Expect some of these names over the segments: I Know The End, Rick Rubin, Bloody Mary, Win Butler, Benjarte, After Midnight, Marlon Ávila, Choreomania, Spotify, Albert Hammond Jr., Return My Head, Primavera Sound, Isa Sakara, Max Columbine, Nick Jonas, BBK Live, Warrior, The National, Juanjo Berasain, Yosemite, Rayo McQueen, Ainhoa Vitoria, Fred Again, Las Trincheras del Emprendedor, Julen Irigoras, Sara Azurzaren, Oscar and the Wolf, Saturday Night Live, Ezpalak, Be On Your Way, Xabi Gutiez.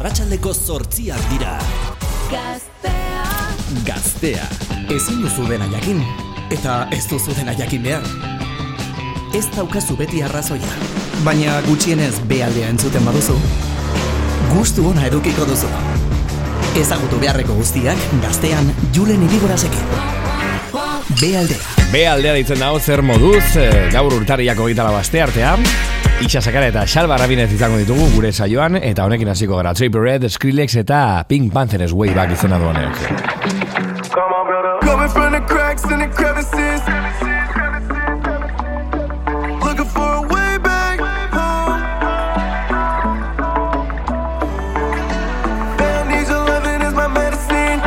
Arratsaldeko 8 dira. Gaztea. Gaztea. Ezin duzu dena jakin. Eta ez duzu dena jakin behar. Ez daukazu beti arrazoia. Baina gutxienez bealdea entzuten baduzu. Gustu ona edukiko duzu. Ezagutu beharreko guztiak Gaztean Julen Irigorasekin. Bealdea ditzen dago zer moduz, gaur urtariak 24 artean, Itxasakara eta Xalba Rabinez izango ditugu gure saioan, eta honekin hasiko gara Trippie Redd, Skrillex eta Pink Panther's Way Back izena duanek. Coming from the cracks and the crevices, looking for a way back home. Bandage 11 is my medicine.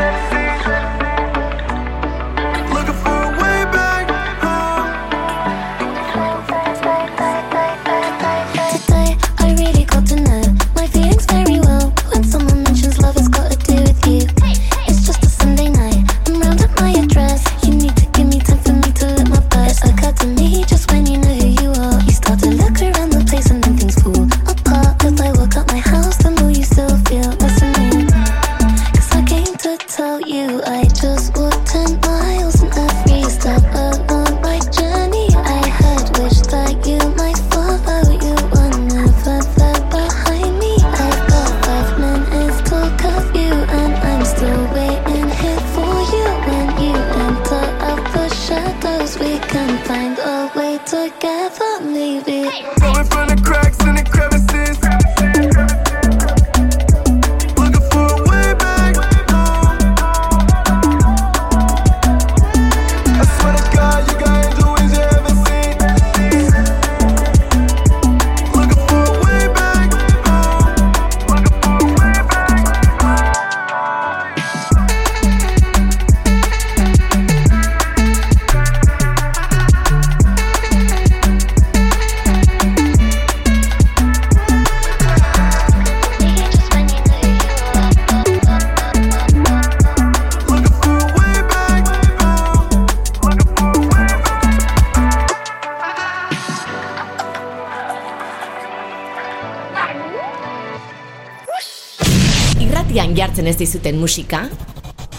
Ez dizuten musika,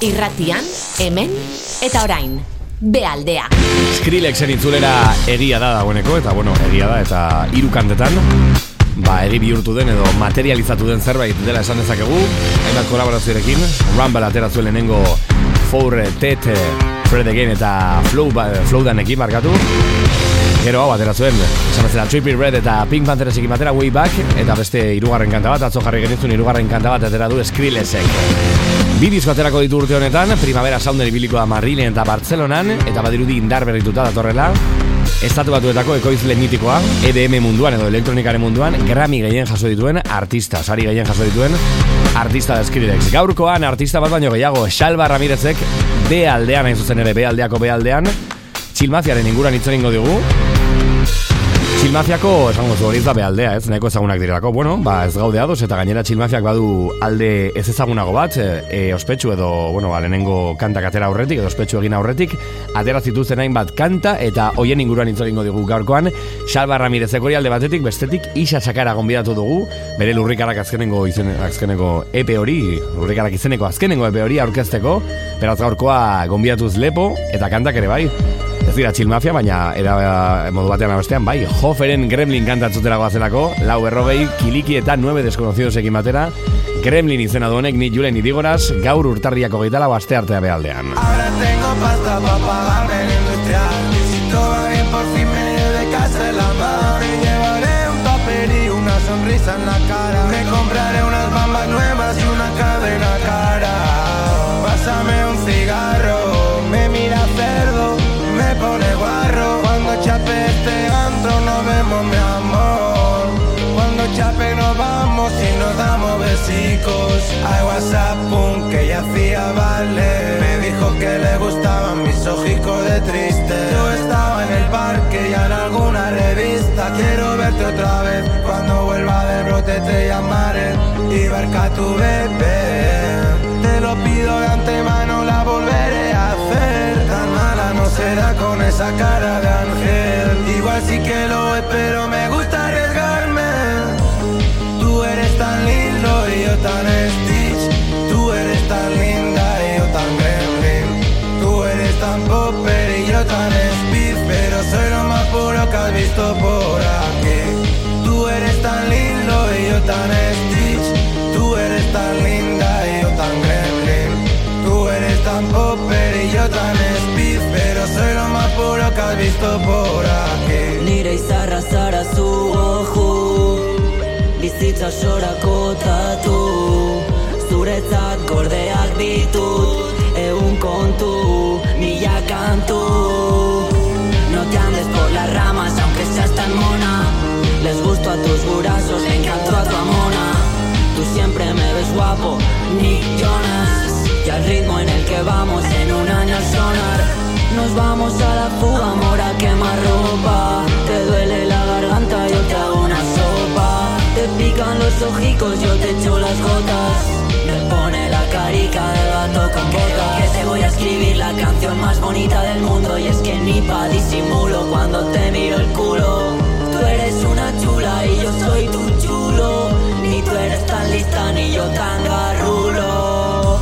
irratian, hemen, eta orain, bealdea. Skrillexen itzulera egia da dagoeneko, eta bueno, egia da, eta irukantetan, eri bihurtu den edo materializatu den zerbait dela esan dezakegu, hainbat kolaborazioarekin, Rumble ateratzen lehenengo 4TET, Fred Again eta Flowdanekin markatu, gero hau atera zuen, esan bezala Trippie Redd eta Pink Pantheresekin batera Way Back, eta beste hirugarren kanta bat, atzo jarri genizun hirugarren kanta bat atera du Skrillexek. Bi disko aterako ditu urte honetan, Primavera Sound ibiliko da Madrilen eta Bartzelonan, eta badirudi indar berrituta datorrela, Estatu Batuetako ekoizle mitikoa, EDM munduan edo elektronikaren munduan, Grammy gehien jaso dituen artista, sari gehien jaso dituen artista da Skrillex. Gaurkoan artista bat baino gehiago, Xalba Ramirezek bealdean, hain zuzen ere bealdeako bealdean, Chill Mafiaren inguran hitz egingo dugu. Chill Mafiako esango zu hori ez da bealdea, ez? Nahiko ezagunak direlako. Bueno, ba ez gaude ados eta gainera Chill Mafiak badu alde ez ezagunago bat, ospetsu edo, bueno, ba lehenengo kantak atera aurretik edo ospetsu egin aurretik atera zituzten hainbat kanta eta hoien inguruan hitz egingo dugu gaurkoan. Xalba Ramirezek hori alde batetik, bestetik Itxasakara gonbidatu dugu. Bere lurrikarak azkeneko EP hori, lurrikarak izeneko azkenengo EP hori aurkezteko, beraz gaurkoa gonbidatuz lepo eta kantak ere bai. Ez dira Chill Mafia, baina era modu batean abestean, bai, Hoferen Gremlin kantatzutera goazelako, 4:20, Kiliki eta 9 desconocidos ekin batera, Gremlin izena duenek ni Julen Irigoras, gaur urtarriak 24 asteartea bealdean. Ahora tengo pasta pa pagarme el industrial, y si todo bien por fin me de casa de la madre, llevaré un papel y una sonrisa en la cara, me compraré unas bambas nuevas y una cadena cara, pásame un cigarro, me mira cerdo, me pone guarro. Cuando chape este antro nos vemos, mi amor. Cuando chape nos vamos y nos damos besicos. Hay WhatsApp, pum, que ya hacía valer. Me dijo que le gustaban mis ojicos de triste. Yo estaba en el parque y en alguna revista. Quiero verte otra vez, cuando vuelva de brote te llamaré. Y barca tu bebé, te lo pido de antemano, la volveré a hacer. Tan mala no será con esa cara de ángel. Igual sí que lo espero, me gusta arriesgarme. Tú eres tan lindo y yo tan tan Stitch. Tú eres tan linda y yo tan gremlin. Tú eres tan Popper y yo tan Speed. Pero soy lo más puro que has visto por aquí. Nire y Sara, Sara, su ojo. Bizitza sorako tatu. Zuretzat gordeak ditut. Egun kontu, mila kantu. No te andes por las ramas aunque seas tan mona. Les gusto a tus gurazos, le encantó a tu amona. Tú siempre me ves guapo, Nick Jonas. Y al ritmo en el que vamos en un año al sonar. Nos vamos a la fuga, mora, quema ropa. Te duele la garganta, yo te hago una sopa. Te pican los ojicos, yo te echo las gotas. Me pone la carica de gato con botas. Creo que te voy a escribir la canción más bonita del mundo. Y es que ni pa' disimulo cuando te miro el culo. Tú eres una chula y yo soy tu chulo. Ni tú eres tan lista ni yo tan garrulo.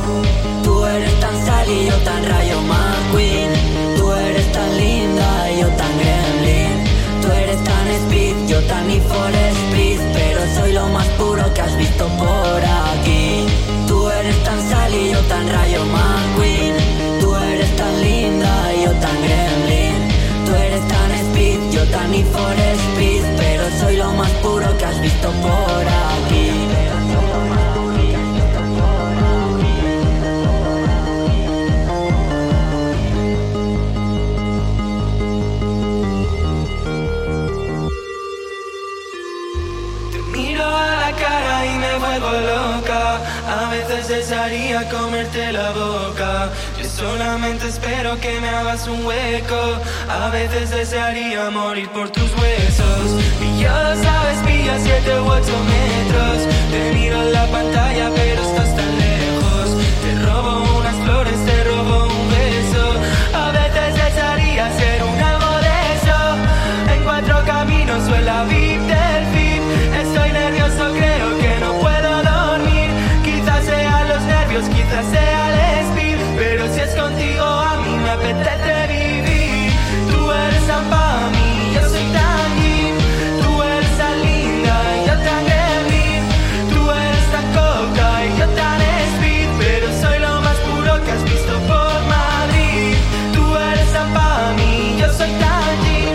Tú eres tan sal y yo tan Rayo McQueen. Tú eres tan linda y yo tan gremlin. Tú eres tan Speed, yo tan Need for Speed. Pero soy lo más puro que has visto por aquí. Tú eres tan sal y yo tan Rayo McQueen. Tú eres tan linda y yo tan gremlin. Tú eres tan Speed, yo tan Need for Speed. Pero soy lo más puro que has visto por aquí. Loca. A veces desearía comerte la boca. Yo solamente espero que me hagas un hueco. A veces desearía morir por tus huesos. Y ya sabes, pilla 7 u 8 metros. Te miro en la pantalla pero estás tan lejos. Te robo unas flores, te robo un beso. A veces desearía ser un algo de eso. En 4 caminos o en la VIP del fin. Estoy nervioso, creo que no puedo. Quizás sea el Speed, pero si es contigo a mí me apetece vivir. Tú eres tan pa' mí, yo soy tan Jim. Tú eres tan linda y yo tan gremlin. Tú eres tan coca y yo tan Speed. Pero soy lo más puro que has visto por Madrid. Tú eres tan pa' mí, yo soy tan Jim.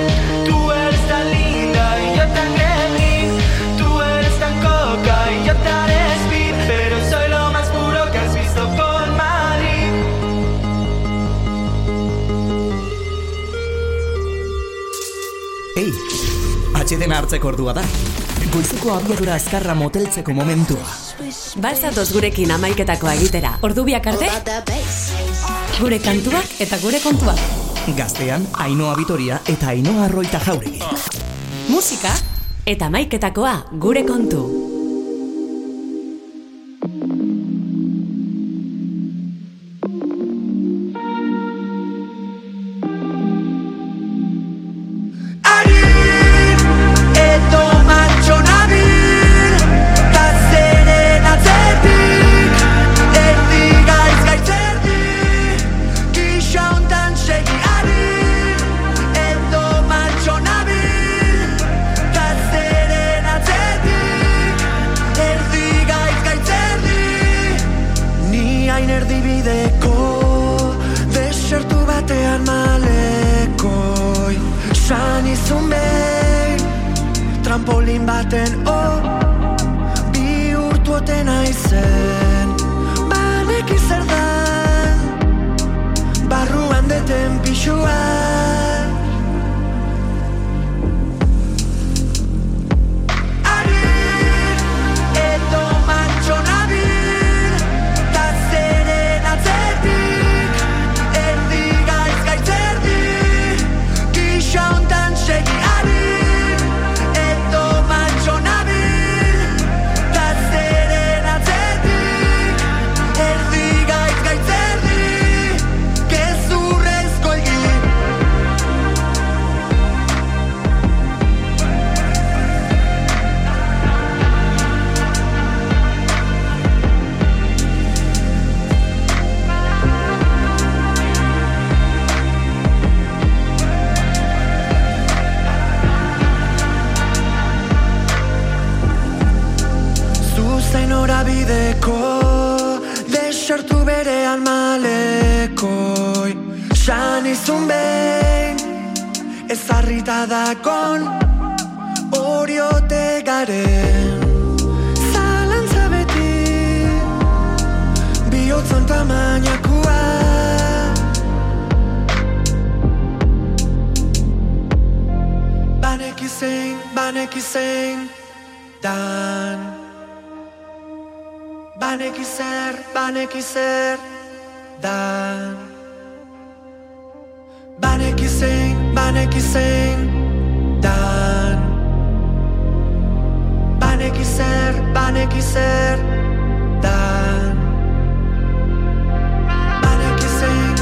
Tú eres tan linda y yo tan gremlin. Tú eres tan coca y yo tan Speed. Pero soy lo más puro que has visto por Madrid. Ei, atxeden hartzeko ordua da. Goizeko abiadura azkarra moteltzeko momentua. Balzatoz gurekin amaiketakoa egitera. Ordubiak arte, gure kantuak eta gure kontuak. Gaztean, Ainhoa Vitoria eta Ainhoa Arroita Jauregi. Musika eta amaiketakoa gure kontu. Jonabel Ora bideko, desertu berean malekoi, san izun behin, ezarrita dakon, oriote garen. Zalantza beti, bihotzan tamainakua. Banekizein, dan. Baneki zer, dan. Baneki zein, dan. Baneki zer, dan. Baneki zein, dan. Baneki zer, dan. Banekizein,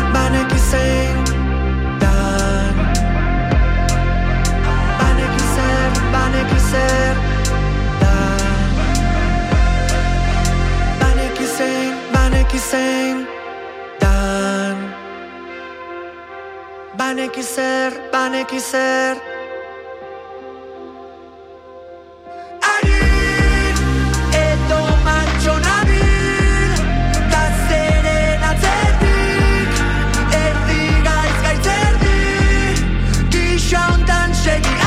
dan. Banekizer. Arin, edo martxo nabil, da zeren atzetik, erdi gaiz gaiz erdi, gisa ontan segi arin.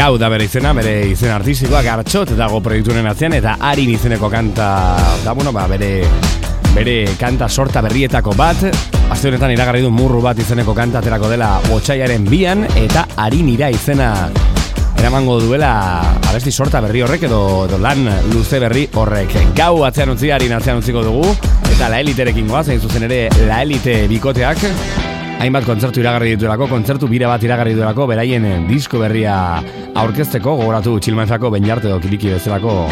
Gau da bere izena artistikoa gartxot dago proiekturen atzean, eta Arin izeneko kanta da, bere kanta sorta berrietako bat. Aste honetan iragarri du murru bat izeneko kanta aterako dela Otsaiaren 2, eta Arinira izena eramango duela abesti sorta berri horrek edo lan luze berri horrek. Gau atzean utzi, Arin atzean utziko dugu, eta La Eliterekin goaz, hain zuzen ere La Elite bikoteak hainbat kontzertu iragarri dituelako, kontzertu bira bat iragarri dituelako, beraien disko berria aurkezteko, gogoratu Chillmanzako Benjarte edo Kiriki bezalako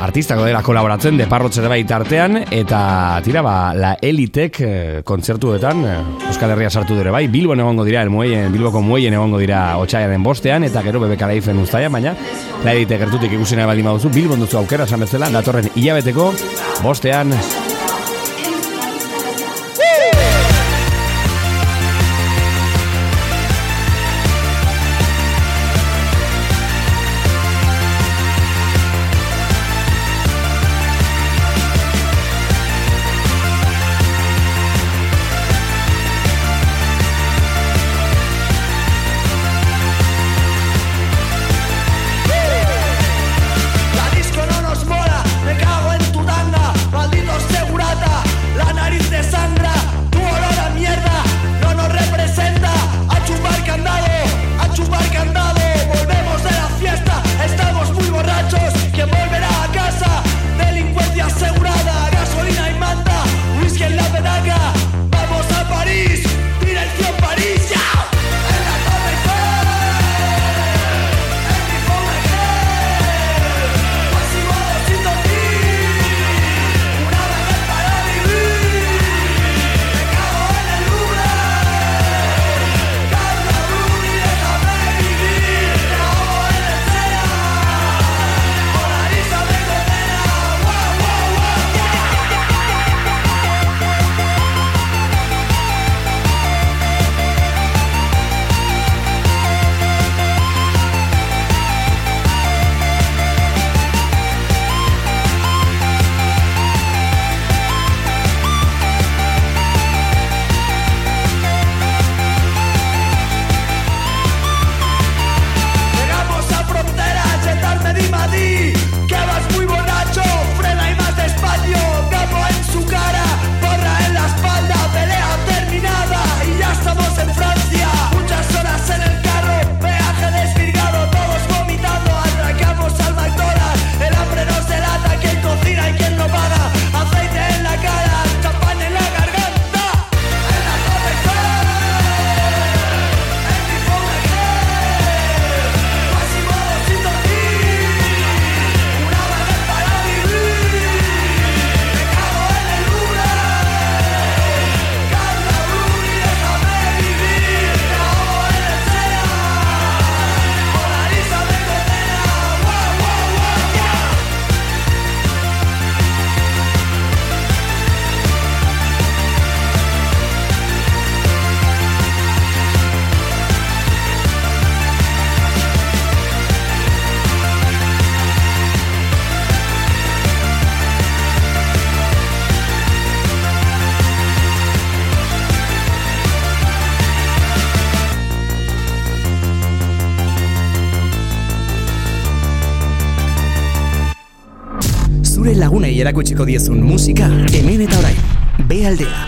artistako dela kolaboratzen, Deparrotzer bai tartean, eta La Elitek kontzertuetan Euskal Herria sartu dure bai, Bilbon egongo dira, Bilboko Muellen egongo dira Otsaiaren 5, eta gero BBK Live-en uztailan, baina La Elite gertutik ikusi nahi baldin baduzu, Bilbon duzu aukera esan bezala, datorren hilabeteko 5 La disco no nos mola, me cago en tu tanda, malditos. erako diezun musika hemen eta orain, B aldea.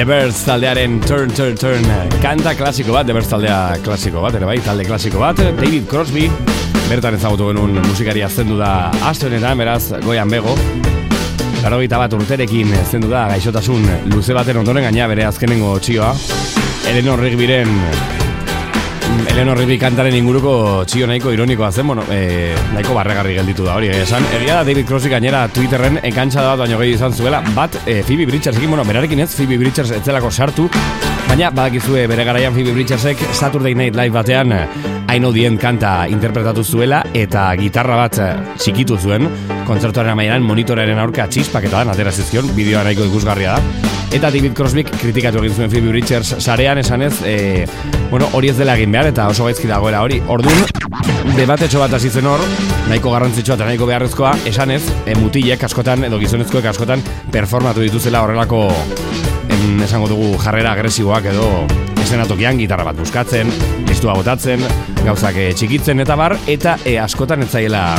The Birds taldearen Turn, Turn, Turn kanta klasiko bat, The Birds taldea klasiko bat, ere bai, talde klasiko bat. David Crosby, bertan ezagutu genuen musikari aztendu da aste honetan, beraz, goian bego 81 urterekin zendu da gaixotasun luze baten ondoren, gaina bere azkenengo txioa Eleanor Rigby kantaren inguruko txio nahiko ironikoa zen, bueno, nahiko barregarri gelditu da hori, esan. Egia da David Crosby gainera Twitterren enkantxa da bat baino gehi izan zuela, bat Phoebe Bridgersekin, bueno, berarekin ez, Phoebe Bridgers etzelako sartu, baina badakizue bere garaian Phoebe Bridgersek Saturday Night Live batean I Know The End kanta interpretatu zuela eta gitarra bat txikitu zuen, kontzertuaren amaieran monitoraren aurka txispak eta dan atera zizkion, bideoa nahiko ikusgarria da. Eta David Crosby kritikatu egin zuen Phoebe Bridgers sarean esanez, bueno, hori ez dela egin behar eta oso gaizki dagoela hori. Orduan, debatetxo bat hasi zen hor, nahiko garrantzitsua eta nahiko beharrezkoa, esanez, mutilek askotan edo gizonezkoek askotan performatu dituzela horrelako, esango dugu, jarrera agresiboak edo esenatokian gitarra bat buskatzen, estua botatzen, gauzak txikitzen eta bar, eta askotan etzaiela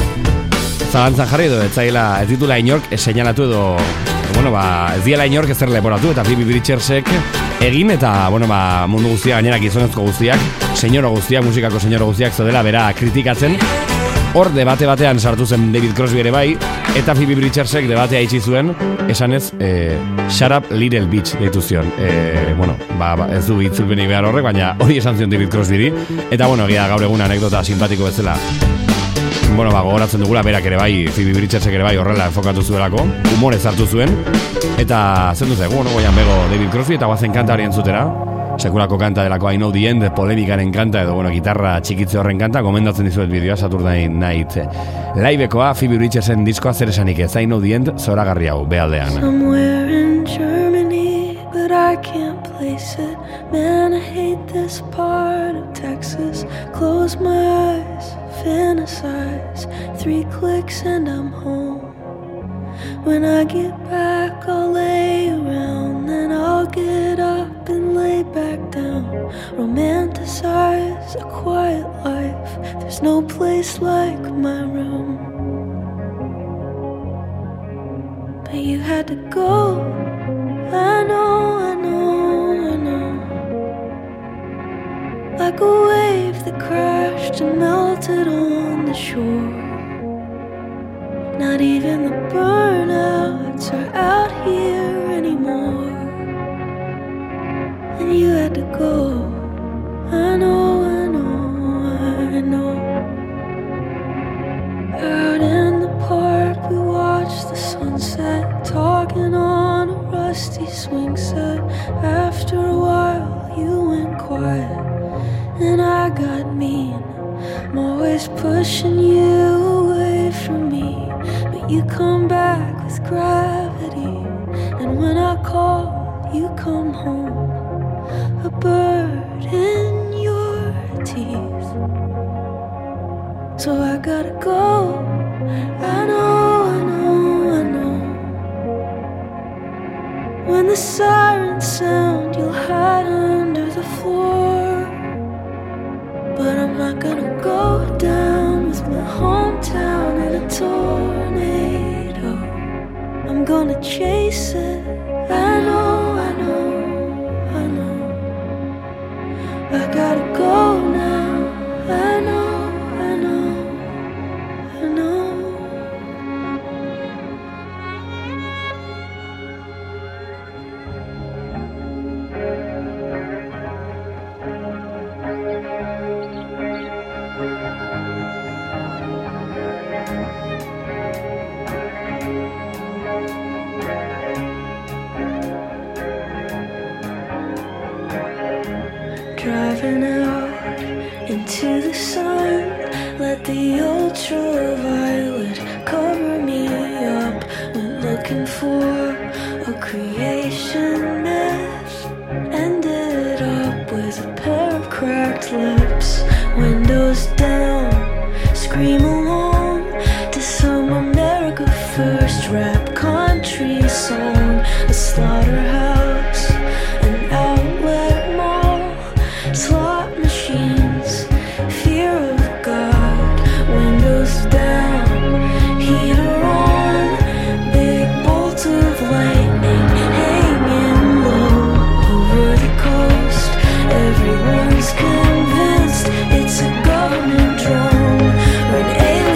zalantzan jarri edo etzaiela ez ditula inork seinalatu edo ez diela inork ezer leporatu, eta Phoebe Bridgersek egin, eta mundu guztia, gainera gizonezko guztiak, senyoro guztiak, musikako senyoro guztiak zodela bera kritikatzen. Hor debate batean sartu zen David Crosby ere bai, eta Phoebe Bridgersek debatea itxi zuen, esanez Shut Up Little Bitch deitu zion. Ez du itzulpenik behar horrek, baina hori esan zion David Crosbyri, eta egia gaur egun anekdota simpatiko bezala. Gogoratzen dugula berak ere bai, Phoebe Bridgersek ere bai horrela enfokatu zuelako, humorez hartu zuen, eta zendu zaigu, goian bego David Crosby, eta guazen kanta hori entzutera, sekulako kanta delako I Know The End, polemikaren kanta edo, gitarra txikitze horren kanta, gomendatzen dizuet bideoa, Saturday Night Livekoa, Phoebe Bridgersen diskoa zer esanik ez, I Know The End, zoragarri hau, behaldean. Somewhere in Germany, but I can't place it, man, I hate this part of Texas, close my eyes, fantasize, 3 clicks and I'm home. When I get back, I'll lay around, then I'll get up and lay back down. Romanticize a quiet life, there's no place like my room. But you had to go, I know, I know, I know. Like a wave that crashed and melted on the shore. Not even the burnouts are out here anymore. And you had to go. I know, I know, I know. Out in the park we watched the sunset, talking on a rusty swing set. After a while you went quiet and I got mean. I'm always pushing you away from me, but you come back with gravity. And when I call, you come home, a bird in your teeth. So I gotta go. I know, I know, I know. When the sirens sound, you'll hide under the floor. But I'm not gonna go down with my hometown in a tornado. I'm gonna chase it. I know, I know, I know. I gotta go now. I know, I know, I know. Driving out into the sun, let the ultraviolet cover me up. Went looking for a creation myth, ended up with a pair of cracked lips. Windows down, scream along to some America First rap country song. A slaughterhouse, an outlet. Slot machines, fear of God, windows down, heater on, big bolt of lightning hanging low over the coast. Everyone's convinced it's a government drone or an alien.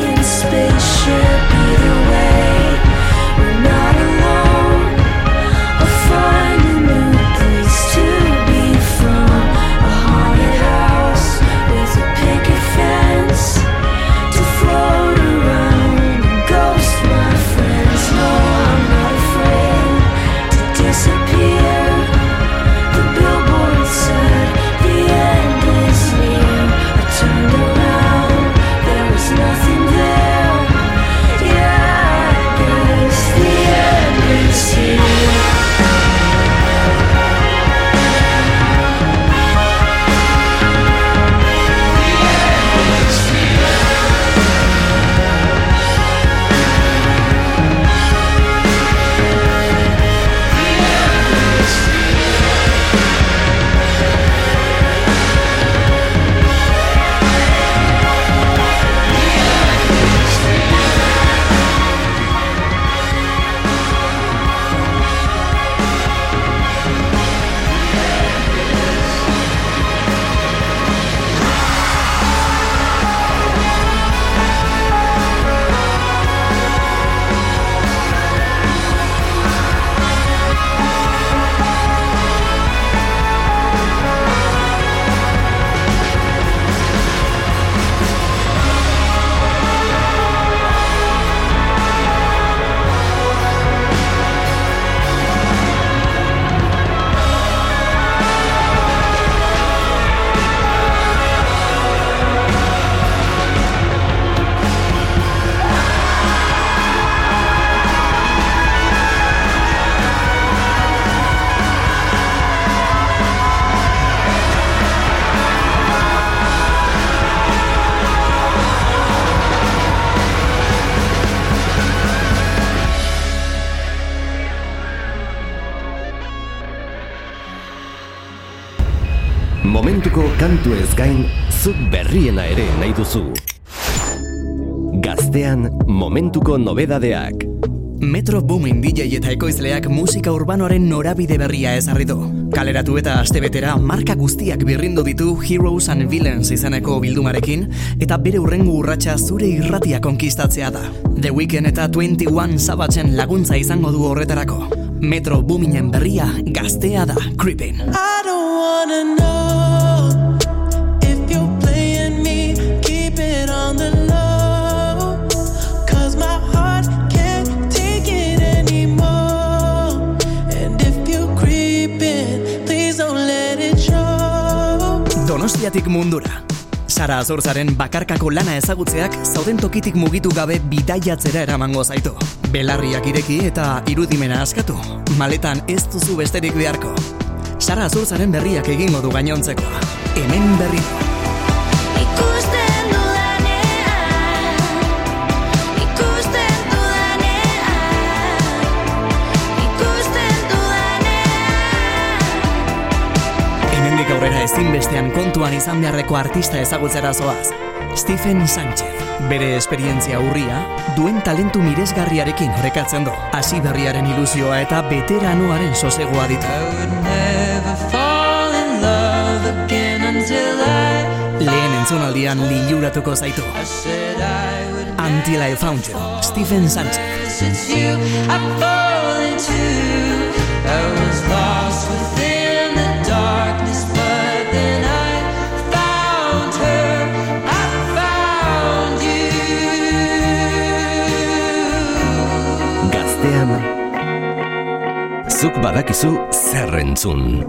minutuko kantu ez gain, zuk berriena ere nahi duzu. Gaztean, momentuko nobedadeak. Metro Boomin DJ eta ekoizleak musika urbanoaren norabide berria ezarri du. Kaleratu eta astebetera marka guztiak birrindu ditu Heroes and Villains izaneko bildumarekin, eta bere hurrengo urratsa zure irratia konkistatzea da. The Weeknd eta 21 Savagen laguntza izango du horretarako. Metro Boominen berria gaztea da, Creepin'. I don't wanna know if you're playing me, keep it on the low. Donostiatik mundura. Sara Azurzaren bakarkako lana ezagutzeak zauden tokitik mugitu gabe bidaiatzera eramango zaitu. Belarriak ireki eta irudimena askatu. Maletan ez duzu besterik beharko. Sara Azurzaren berriak egingo du gainontzeko. Hemen berri. Aurrera ezinbestean kontuan izan beharreko artista ezagutzera zoaz. Stephen Sanchez, bere esperientzia urria, duen talentu miresgarriarekin orekatzen du. Hasi berriaren ilusioa eta beteranoaren sosegoa ditu. Lehen entzunaldian liluratuko zaitu. Until I Found You, Stephen Sanchez. Zuk badakizu zer entzun.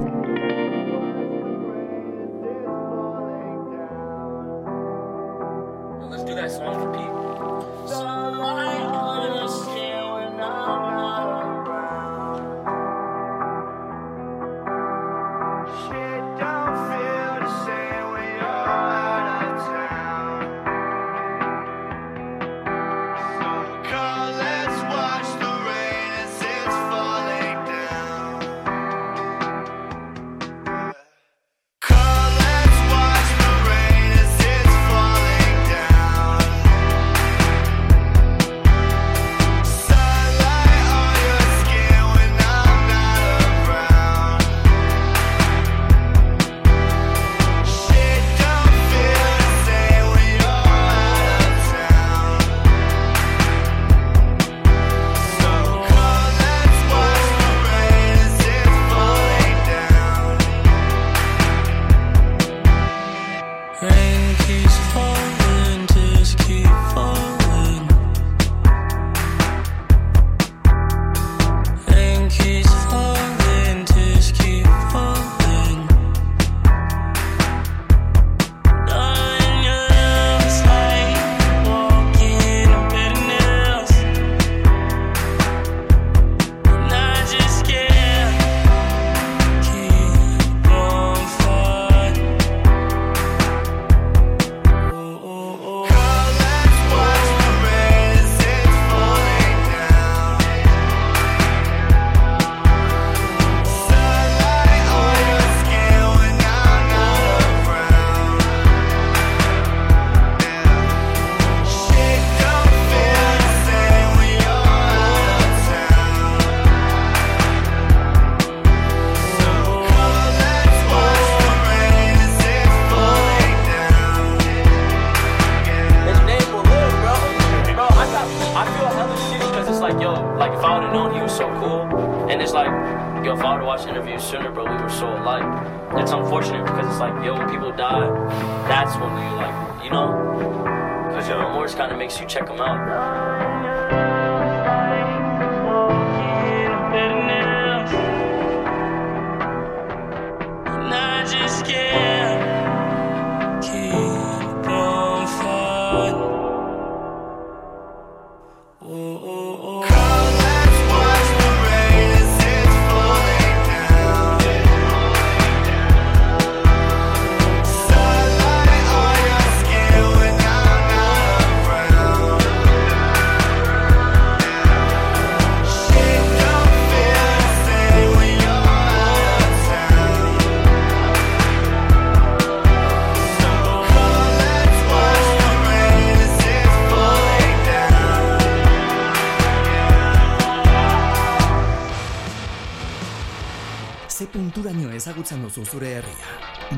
ezagutzen duzu zure herria.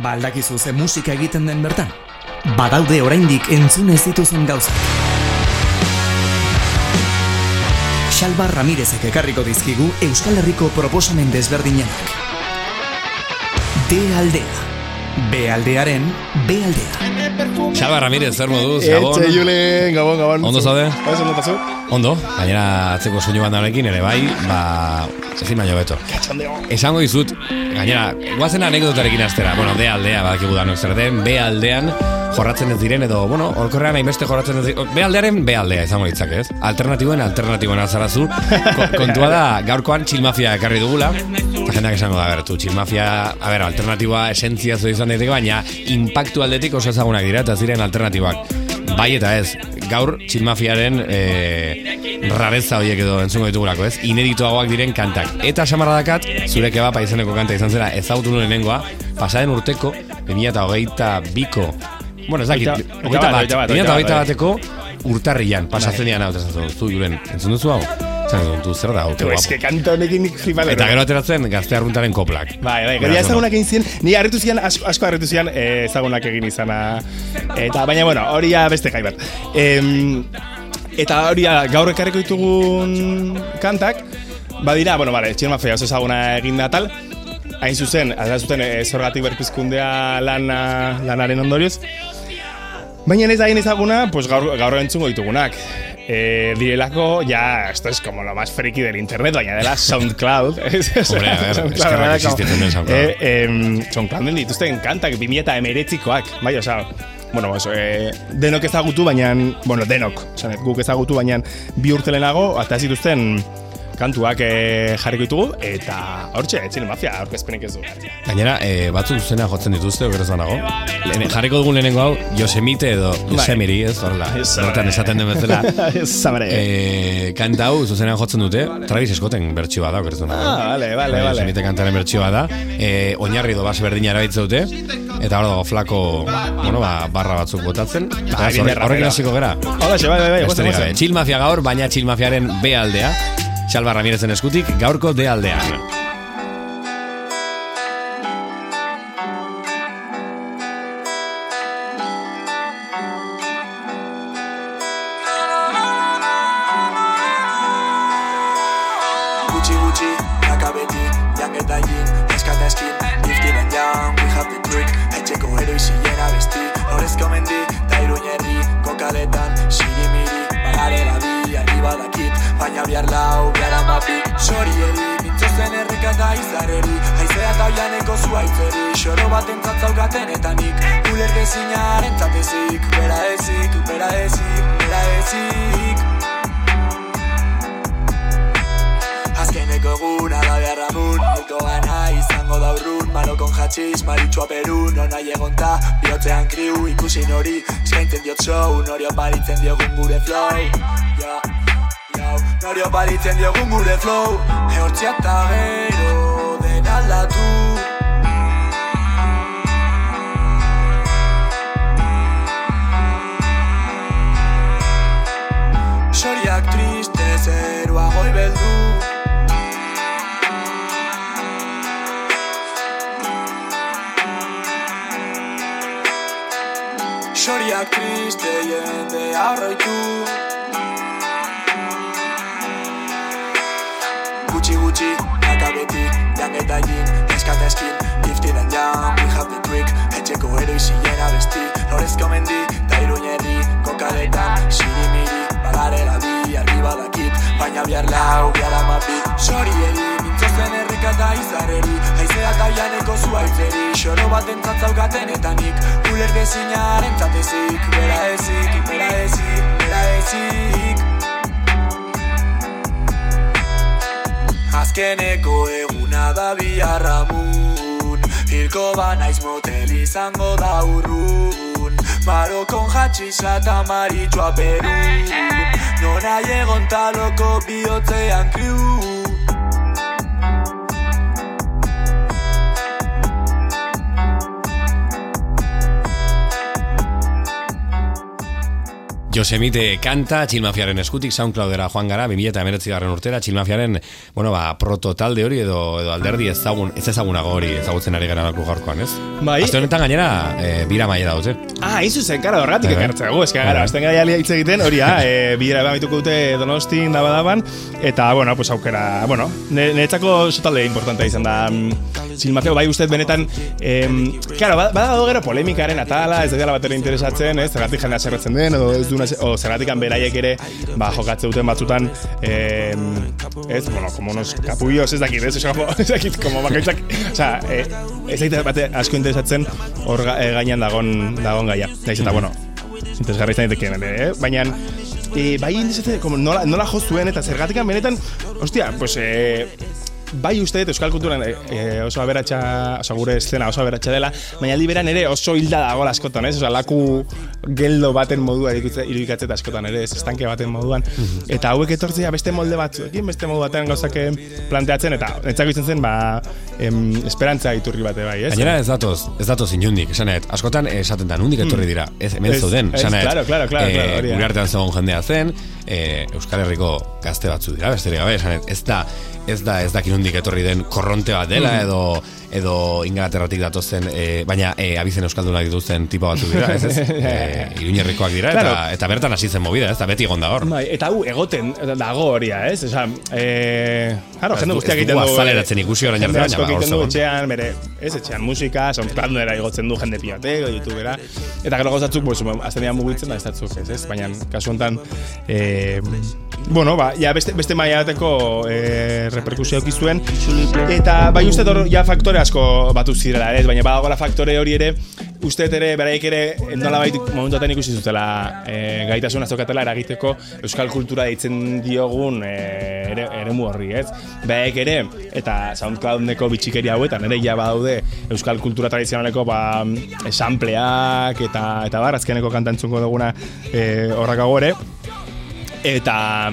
Baldakizu ze musika egiten den bertan. Badaude oraindik entzun ez dituzun gauza. Xalba Ramirezek ekarriko dizkigu Euskal Herriko proposamen desberdinak. D aldea. B aldearen B aldea. Xalba Ramirez, zer moduz, Gabon? Etxe, Julen, Gabon. Ondo zaude? Ondo, gainera atzeko soinu banda honekin, ere bai, ezin baino beto. Esango dizut, gainera, guazen anekdotarekin astera. Bueno, D aldea, badakigu da, zer den, B aldean jorratzen ez diren, edo, bueno, orkorrean hainbeste jorratzen ez diren, B aldearen B aldea, izango ditzak, ez? Alternatiboen azarazu, kontua da, gaurkoan Chill Mafia ekarri dugula, eta jendak esango da, bertu, Chill Mafia, a ber, alternatiboa esentzia zu izan daiteke, baina, impactu aldetik oso ezagunak dira, eta ziren alternatibak. Bai eta ez, gaur Chill Mafiaren rareza horiek edo entzungo ditugulako, ez? Inedituagoak diren kantak. Eta samarra dakat, zure kebapa izeneko kanta izan zera ezautu nuen nengoa, pasaden urteko, 2022ko, bueno, ez dakit, 2022ko urtarrian, pasatzen dian hau, zu, Julen, entzun duzu hau? Zer da, ote guapo. Eske kanta honekin nik flipalero. Eta gero ateratzen gazte arruntaren koplak. Bai, gero ezagunak egin ziren, ni harritu zian, asko harritu zian, ezagunak egin izana. Eta baina, bueno, hori beste gai bat. Eta hori gaur ekarriko ditugun kantak, badira, bueno, vale, Chill Mafia oso ezaguna egin da tal, hain zuzen, azera zuten zorgatik berpizkundea lanaren ondorioz. Baina ez da hain ezaguna, pues gaur entzungo ditugunak. Direlako, ya, esto es como lo más friki del internet, baina dela SoundCloud. Hombre, a ver, SoundCloud, es que no SoundCloud. SoundCloud dituzten kantak, 2019koak, bai, osea, bueno, eso, denok ezagutu, baina, bueno, guk ezagutu, baina bi urte lehenago, hasta ez dituzten kantuak jarriko ditugu, eta hortxe, Chill Mafia, aurkezpenik ez du. Gainera, batzuk zuzena jotzen dituzte, okeraz banago. Jarriko dugun lehenengo hau, Yosemite edo Yosemiri, ez horrela. Hortan esaten den bezala. Kanta hau, zuzena jotzen dute, Travis Scotten bertsioa da, okeraz banago. Ah, vale. Yosemite kantaren bertsioa da. Oinarri do bas berdina erabiltze dute, eta hor dago flako, bueno, barra batzuk botatzen. Horrekin hasiko gara. Bai. Chill Mafia gaur, baina Chill Mafiaren B aldea. Xalba Ramirezen eskutik, gaurko D aldean. Baritzen diogun gure flow Eortzia eta gero den aldatu Soriak triste zerua goi beldu Soriak triste jende arroitu Gutxi, naka beti, yang eta jin, eskata eskin, giftidan jam, we have the trick, etxeko eroizien abesti, lorezko mendi, ta iruñerri, kokaletan, sirimiri, bagarela bi, arriba dakit, baina biarlau, biara mapi, sorieri, mintzozen herrika eta izareri, haizea eta oianeko zuaitzeri, xoro bat entzaukaten eta nik, ulergezinaren tzatezik, bera ezik, Azkeneko eguna da biarramun Hilko ba naiz motel izango da urrun Marokon jatxisa eta maritxua perun Nona egon taloko bihotzean kriu Yosemite kanta, Txilmafiaren eskutik, SoundCloudera joan gara, 2019 urtera, Txilmafiaren, bueno, ba, prototalde hori edo alderdi ezagunago hori ezagutzen ari gara nalku gaurkoan, ez? Bai. Azte honetan gainera, bira maiera dauz, Ah, izu zen, kara horratik ekartzegu, ez gara, azten gara jalia hitz egiten, hori, bira amituko dute Donostin, daba-daban, eta, bueno, pues aukera, bueno, netzako sotalde importantea izan da, Txilmafia, bai, ustez benetan, karo, badago gero polemikaren atala, ez dela batera interesatzen, ez, zergatik jendea zerratzen den, edo ez o zerratikan beraiek ere ba, jokatze duten batzutan ez, bueno, como unos capullos ez dakit, ez dakit, como bakoitzak oza, ez dakit bate asko interesatzen hor gainean dagon gaia, daiz eta, bueno interesgarri izan ditekien, baina bai indizatzen, nola jozuen eta zerratikan benetan, ostia, pues bai uste dut euskal kulturan oso aberatxa, oso gure eszena oso aberatxa dela, baina aldi beran ere oso hilda dago askotan, ez? Osa, laku geldo baten modua irudikatzeta askotan ere, ez estanke baten moduan. Eta hauek etortzea beste molde batzuekin, beste modu batean gauzak planteatzen, eta netzako izan zen, ba, esperantza iturri bate bai, ez? Gainera ez datoz inundik, esanet, askotan esaten da, nundik etorri dira, ez hemen zeuden, esanet, claro, gure artean zegoen jendea zen, Euskal Herriko gazte batzu dira, besterik gabe, esanet, ez da nondik etorri den korronte bat dela edo Ingalaterratik datozen baina abizen euskaldunak dituzten tipa batzu dira, ez ez? Iruñerrikoak dira claro. eta bertan hasi zen movida, ez? Ta beti egon da hor. Bai, eta hau egoten dago horia, ez? Osea, claro, jende guztiak egiten du. Azaleratzen ikusi orain arte baina ba, hor etxean, bere, ez etxean musika, SoundCloudera igotzen du jende pilateko, YouTubera. Eta gero gozatzuk, pues, aztenean mugitzen da estatzuk, ez? Baina kasu hontan bueno, ba, ja beste maila bateko reperkusioak izuen eta bai uste dut ja faktore asko batu zirela, ez? Baina badagoela faktore hori ere usteet ere, beraik ere, nolabait momentuaten ikusi zutela gaitasun azokatela eragiteko euskal kultura deitzen diogun eremu horri, ez? Beraik ere, eta SoundCloudeko bitxikeria hauetan, ere ja badaude euskal kultura tradizionaleko ba, sampleak eta barrazkeneko kantantzunko duguna horrakago ere eta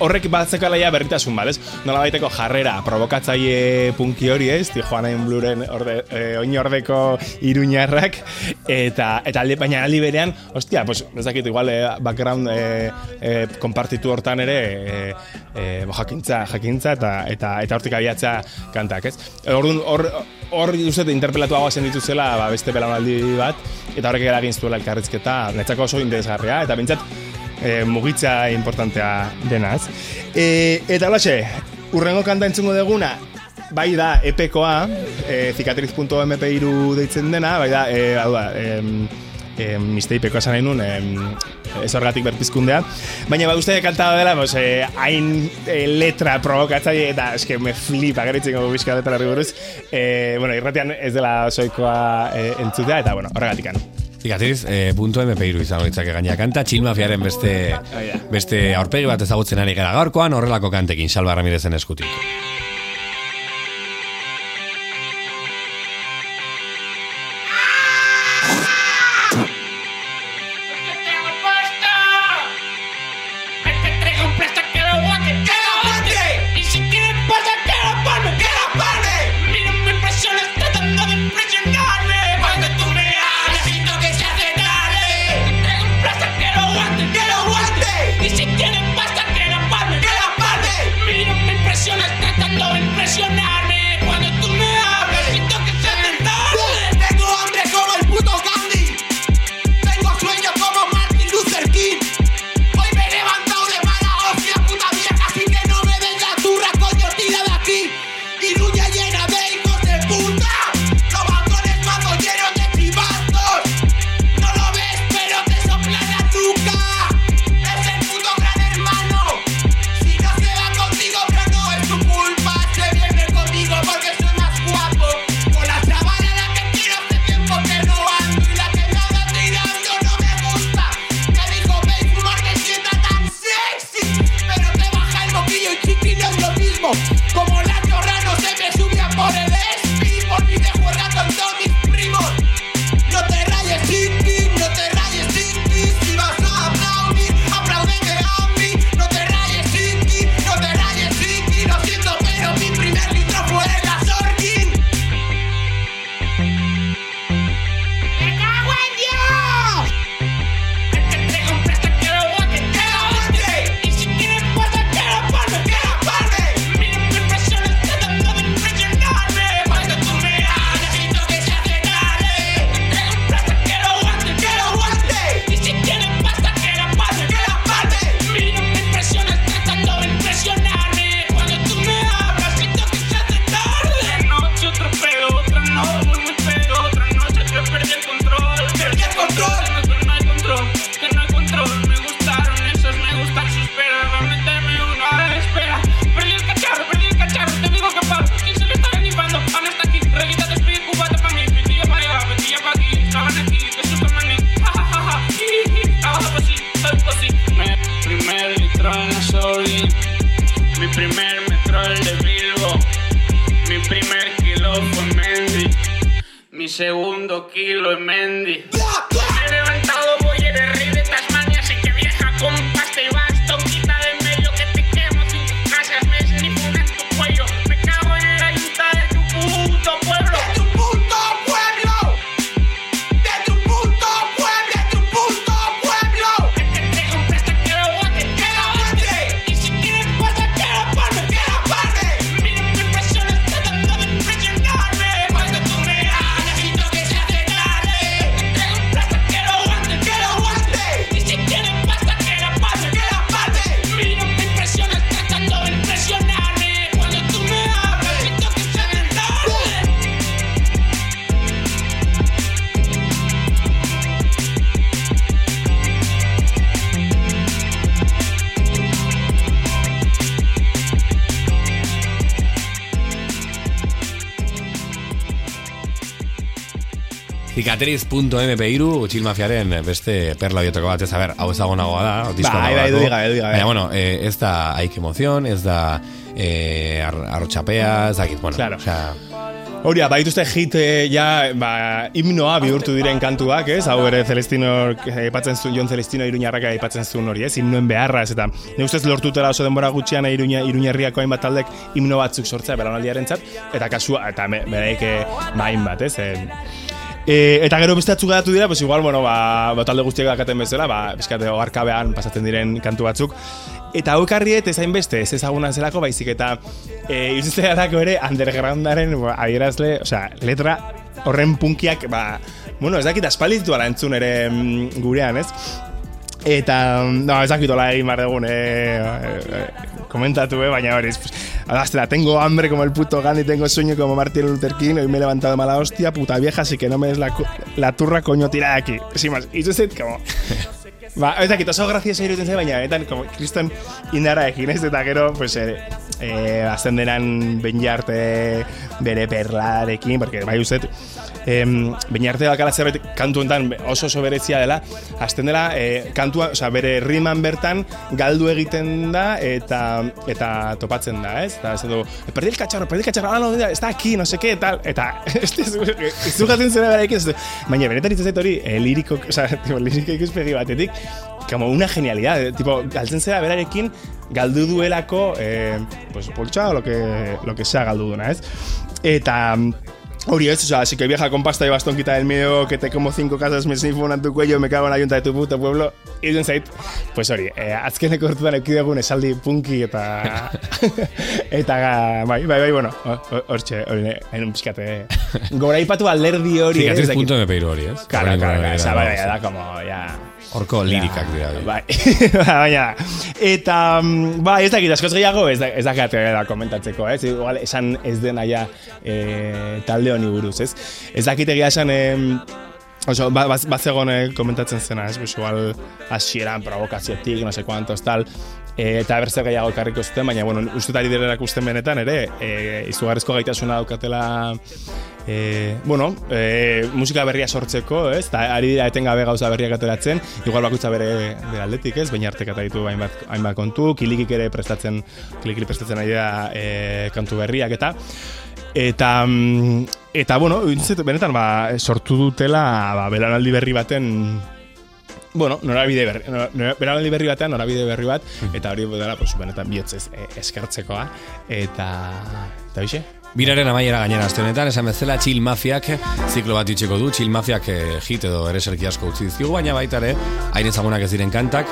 horrek batzekala ja berritasun, bale? Nola baiteko jarrera, provokatzaile punki hori ez, Tijuana in Bluren oinordeko iruñarrak eta baina aldi berean, ostia, pues, ez dakit, igual background konpartitu hortan ere jakintza eta hortik abiatza kantak, ez? Hor uste interpelatuagoa zen dituzela ba, beste belaunaldi bat eta horrek eragin zuela elkarrizketa netzako oso interesgarria, eta bintzat mugitza importantea denaz eta hoxe, urrengo kanta entzungo deguna bai da EPkoa cicatriz.mp3 deitzen dena bai da, hau da miste IPkoa esan nahi nun ez horregatik berpizkundea baina ba uste kanta dela hain letra provokatzaile eta eske me flipa garitzen gogo bizka letra riguruz bueno, irratian ez dela soikoa entzutea eta bueno, horregatik anu Zikatiz, .mp3 izan horitzak egaina kanta, Txilmafiaren beste aurpegi bat ezagutzen ari gara gaurkoan, horrelako kantekin, Salva Ramirezen eskutik. ¡Gracias! segundo kilo en Mendy. Me he levantado, voy a derribar estas manias y que vieja con pasta y bastón. Quita de medio que te quemo sin tus casas, me esnipo en tu cuello. Me cago en la yuta de tu puto pueblo. ¡De tu puto pueblo! ¡De tu puto pueblo! ¡De tu puto pueblo! Es que te compraste que lo bote, que lo bote. Y si quieres guarda, que lo guarde, que lo guarde. Mira mi presión, está dando de impresionarme. Cuando tú me hagas y toques a cegarle, te compraste que lo guarde, que lo guarde. Y si quieres pasta, que la pase, que la pase. Mira mi presión, está dando de impresionarme. Cuando tú me hagas y toques a cegarle. Cicatriz.mp3 Chill Mafiaren beste perla diotako batez, a ber, hau ezagunagoa da, diska. Baina, bueno, ez da Aik Emozion, ez da Arrotxapea, ez dakit, bueno, claro. Osea, hori, badituzte hit ja, himnoa bihurtu diren kantuak, ez? Hau ere Celestino aipatzen zuen, Jon Celestino Iruñarraka aipatzen zuen hori, ez? Himnoen beharra, ez eta ne ustez lortutela oso denbora gutxian Iruñerriako hainbat taldek himno batzuk sortzea belaunaldiarentzat eta kasua eta beraiek main bat, ez? Eta gero beste atzuk edatu dira, pues igual, bueno, talde guztiak dakaten bezala, bizkate oharkabean pasatzen diren kantu batzuk. Eta hau ekarriet ezain beste, ez ezagunan zelako, baizik eta iruzizte garako ere, undergroundaren adierazle, osea, letra horren punkiak, bueno, ez dakit aspalditu ala entzun ere gurean, ez? Eta, no, ez dakit hola egin behar dugun, komentatu, baina hori, tengo hambre como el puto Gandhi, tengo sueño como Martin Luther King, hoy me he levantado mala hostia, puta vieja, así que no me des la turra, coño, tira de aquí. Sin más, y just it, como... ez dakit, oso graziaso irutzen zen, baina benetan, como, kriston indarra ekin, ez eta gero, pues, azten denan Benjarte bere perlarekin, porque, bai usted, Benjarte bakala zerbait kantu enten oso berezia dela, azten dela, kantua, oza, bere riman bertan galdu egiten da, eta topatzen da, ez? Eta, ez du, perdí el cacharro, ah, no, está aquí, no sé qué, tal, eta, izugatzen zena berekin, baina, benetan itzazet hori, liriko ikuspegi batetik, como una genialidad, tipo, galtzen zera berarekin galdu duelako, pues, poltsa, lo que sea galdu duena, ez? Eta, hori ez, así que vieja con pasta y bastón, quita del miedo, que te como 5 casas, me sinfona en tu cuello, me cago en la yunta de tu puto pueblo, izen zait, pues hori, azkeneko hortuan eukidegun esaldi punki eta, eta, bai, bueno, hortxe, hain pixkate, gora ipatu alderdi hori, ez? Cicatriz.mp3 hori, ez? Kara, esa, bai, da, como, ya... Horko lirikak dira. Bai, baina, eta, bai, ez dakit, askoz gehiago, ez dakit komentatzeko, ez? Igual, esan ez dena ja talde honi buruz, ez? Ez dakit egia esan, oso, bat zegoen komentatzen zena, ez? Igual, hasieran, provokaziotik, no se kuantos, tal, eta berzer gehiago karriko zuten, baina, bueno, ustutari direnak usten benetan, ere, izugarrizko gaitasuna daukatela, bueno, musika berria sortzeko, ez? Ta ari dira etengabe gauza berriak ateratzen, igual bakoitza bere aldetik, ez? Baina artek ataritu hainbat kontu, Kilikik ere prestatzen ari da kantu berriak eta bueno, benetan sortu dutela belaunaldi berri baten, bueno, norabide berri batean, eta hori dela, pues, benetan bihotzez eskertzekoa, eta bixe? Biraren amaiera gainera aste honetan, esan bezala Chill Mafiak ziklo bat itxeko du, Chill Mafiak hit edo ereserki asko utzi dizkigu, baina baita ere, hain ezagunak ez diren kantak,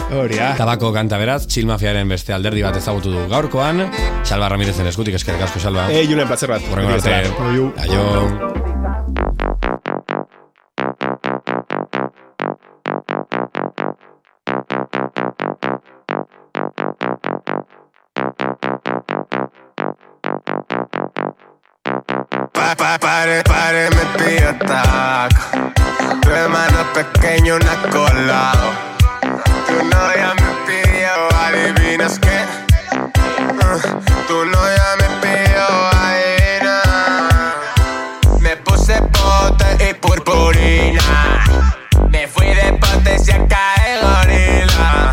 tabako kanta beraz, Chill Mafiaren beste alderdi bat ezagutu du gaurkoan, Salva Ramírezen eskutik, eskerrik asko, Salva. Julen, placer bat. Horrengo arte. Aio. Pare, me pide taco. Tu hermano pequeño, una colado. Tu novia me pidió, ¿adivinas qué? Tu novia me pidió, adivinas. Me puse botas y purpurina. Me fui de potencia, cae gorila.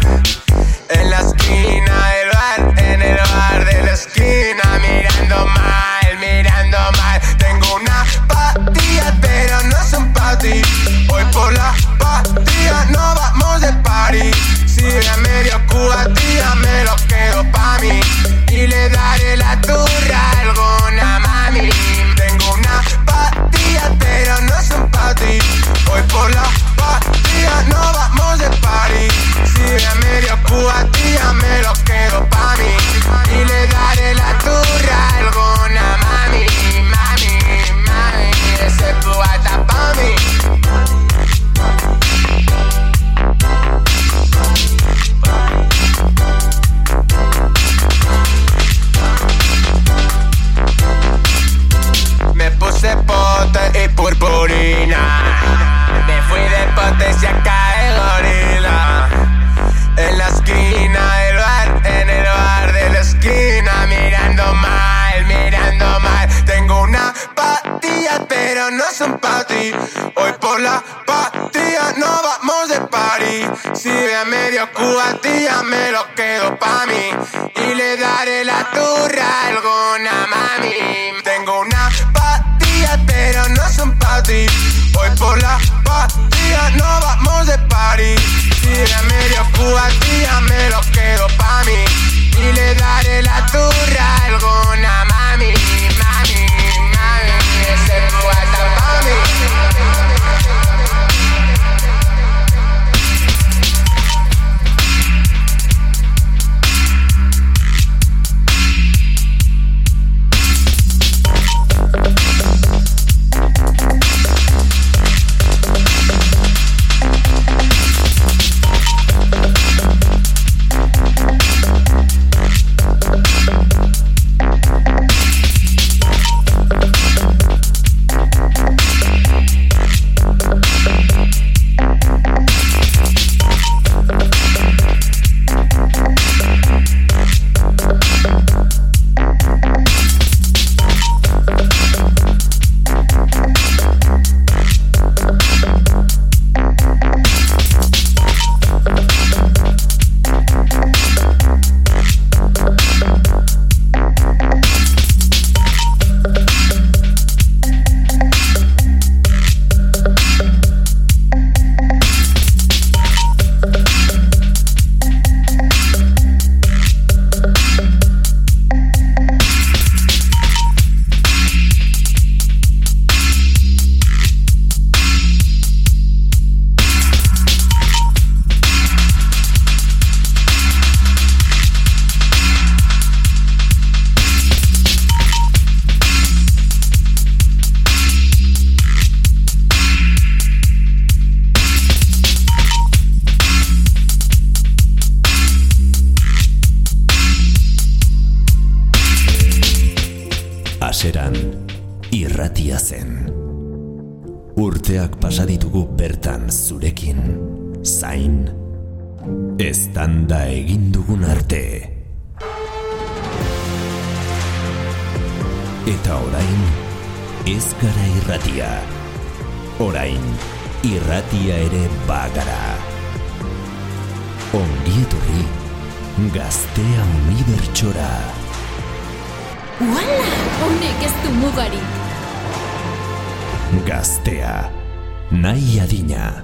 En la esquina del bar, en el bar de la esquina, mirando mal. Tengo una apatía, pero no sé. medio Cuba, tía, me lo quedo pa' mí. Y le daré la turra a alguna mami, mami, mami. Ese Cuba está pa' mí. Me puse pote y purpurina, me fui de potencia cae gorila. En la esquina del bar, en el bar de la esquina, mirando mal, mirando mal. Tengo una patilla, pero no son pa' ti. Hoy por la patilla no vamos de party. Si de a medio cubatilla me lo quedo pa' mí. Y le daré la turra a alguna mami. Tengo una patilla, pero no son pa' ti. Hoy por la patilla no vamos de party. Si de medio cubatilla me lo quedo pa' mí. Y le daré la turra a alguna mami, mami, mami. Ese cubata pa' mí. Aseran, irratia zen. Urteak pasa ditugu bertan zurekin, zain, eztanda egin dugun arte. Eta orain, ez gara irratia. Orain, irratia ere bagara. Ongi etorri, Gaztea Unibertsora. Uala, honek ez du mugarik. Gaztea, nahi adina.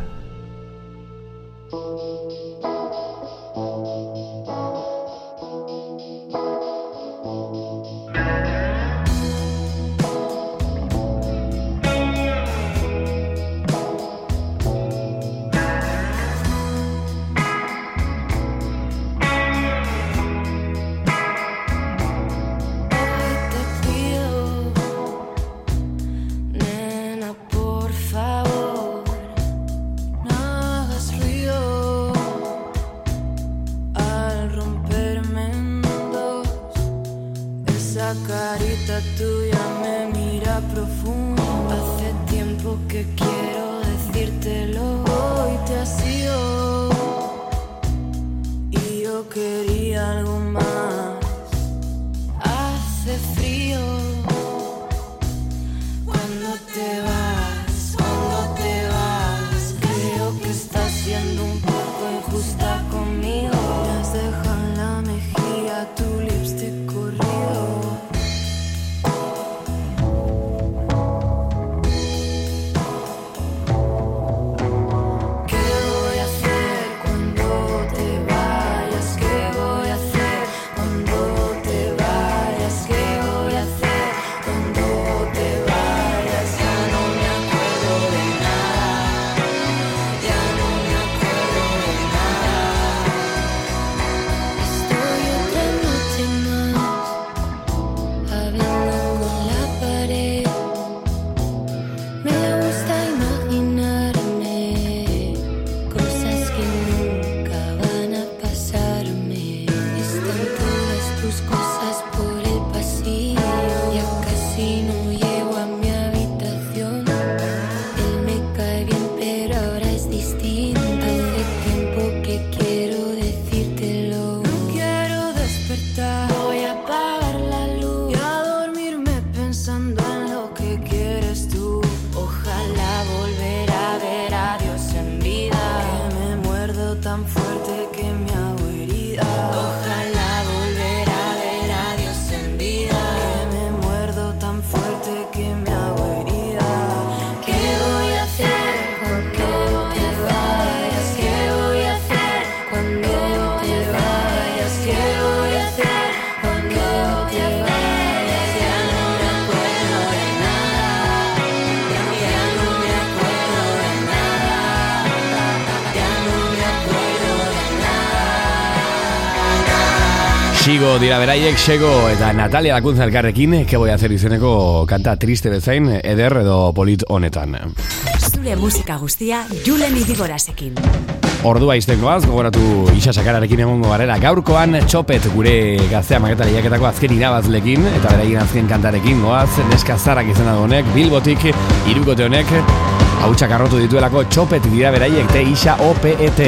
Chigo dira beraiek, Xego eta Natalia Lakuntza elkarrekin, que voy a hacer izeneko kanta triste bezain, eder edo polit honetan. Zure musika guztia, Julen Idigorasekin. Ordua iztengoaz, gogoratu Isasakararekin egongo garela gaurkoan, txopet gure gaztea maketa lehiaketako azken irabazlekin, eta beraien azken kantarekin goaz, neska zarrak izan honek, Bilbotik, irukote honek, hautsak arrotu dituelako txopet dira beraiek, te Isa OPET.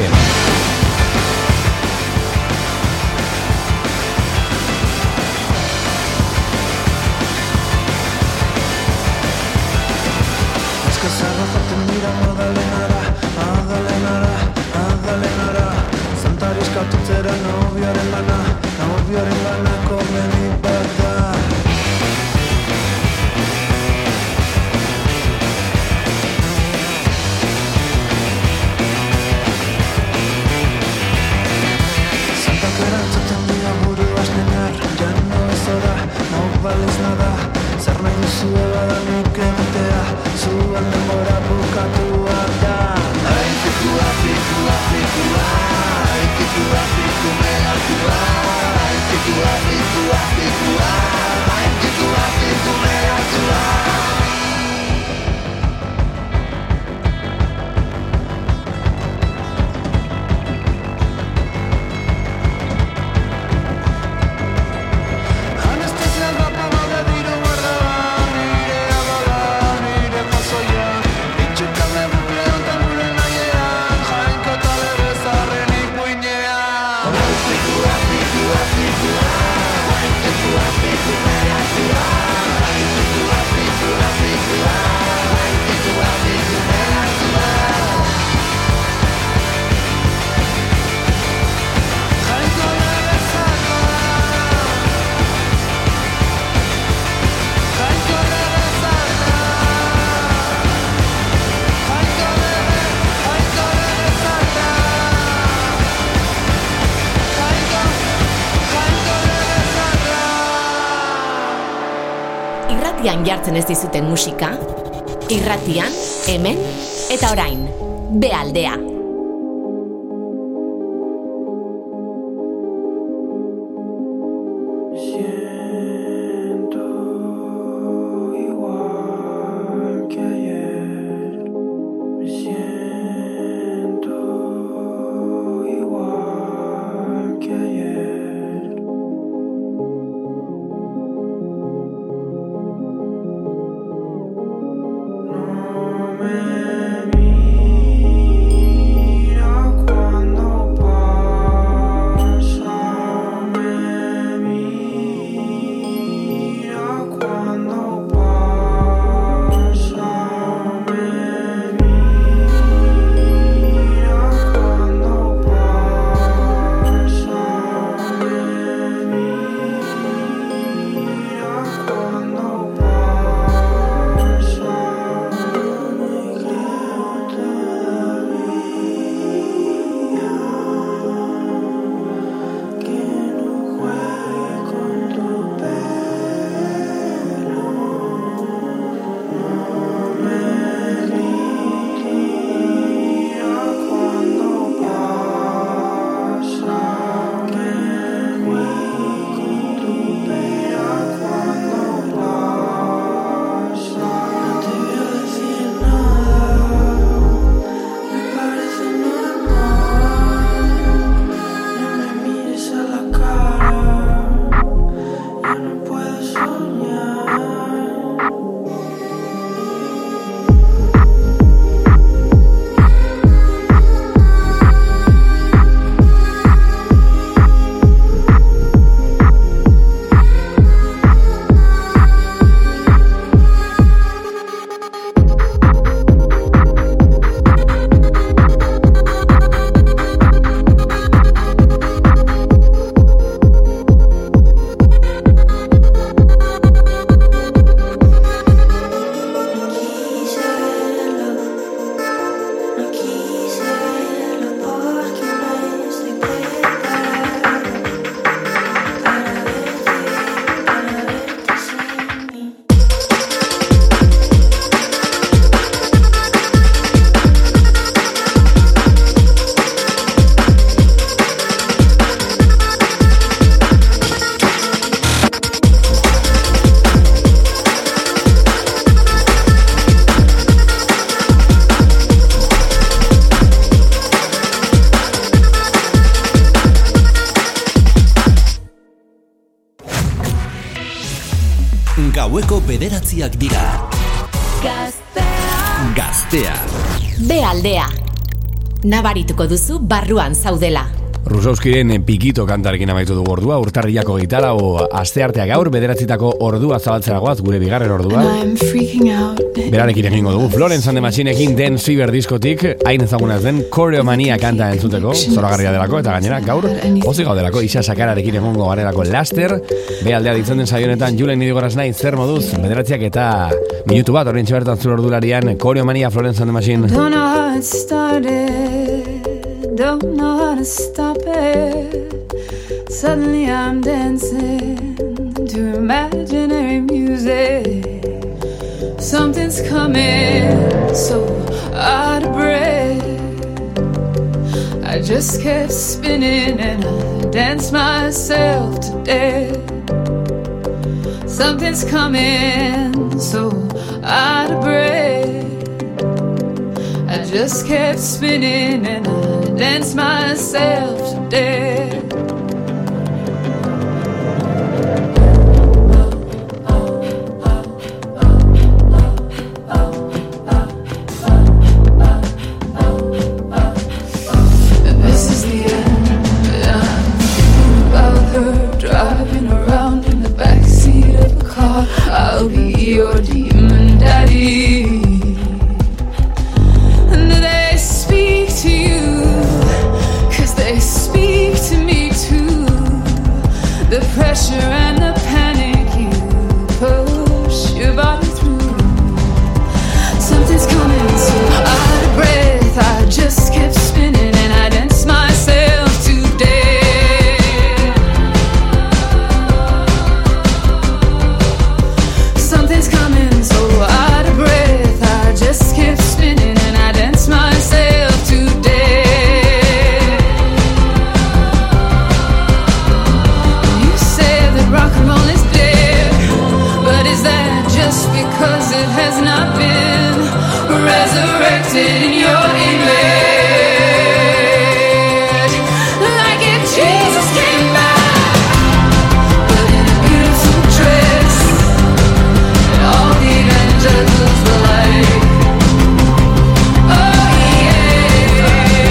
Jartzen ez dizuten musika, irratian, hemen, eta orain, Bealdea. gaueko 9:00 dira. Gaztea. Be aldea. Nabarituko duzu barruan zaudela. Rusauskiren pikito kantarekin amaitu dugu ordua, urtarriak 24, asteartea gaur 9:00 ordua zabaltzera goaz, gure bigarren ordua. Berarekin egingo dugu, Florence + the Machineekin den Fever diskotik, hain ezaguna den Choreomania kanta entzuteko, zoragarria delako, eta gainera gaur, pozik gaudelako, Isa Sakararekin egongo garelako laster, behaldea ditzen den saionetan, Julen nidigoraz nahi, zer moduz, 9:00 orain txibertan zure ordularian, Choreomania, Florence + the Machine. Don't know how it started, don't know how to stop it. Suddenly I'm dancing to imaginary music. Something's coming, so out of breath. I just kept spinning and I danced myself to death. Something's coming, so out of breath. I just kept spinning and I danced myself to death. And this is the end. I'm thinking about her driving around in the backseat of a car. I'll be your demon daddy. The pressure and the panic, you push your body through. Something's coming, so out of breath, I just kept spinning and I danced myself to death. Something's coming, so out of breath, I just kept spinning and I danced myself to death. Because it has not been resurrected in your image, like if Jesus came back, but in a beautiful dress, and all the angels alike. Oh yeah, oh yeah.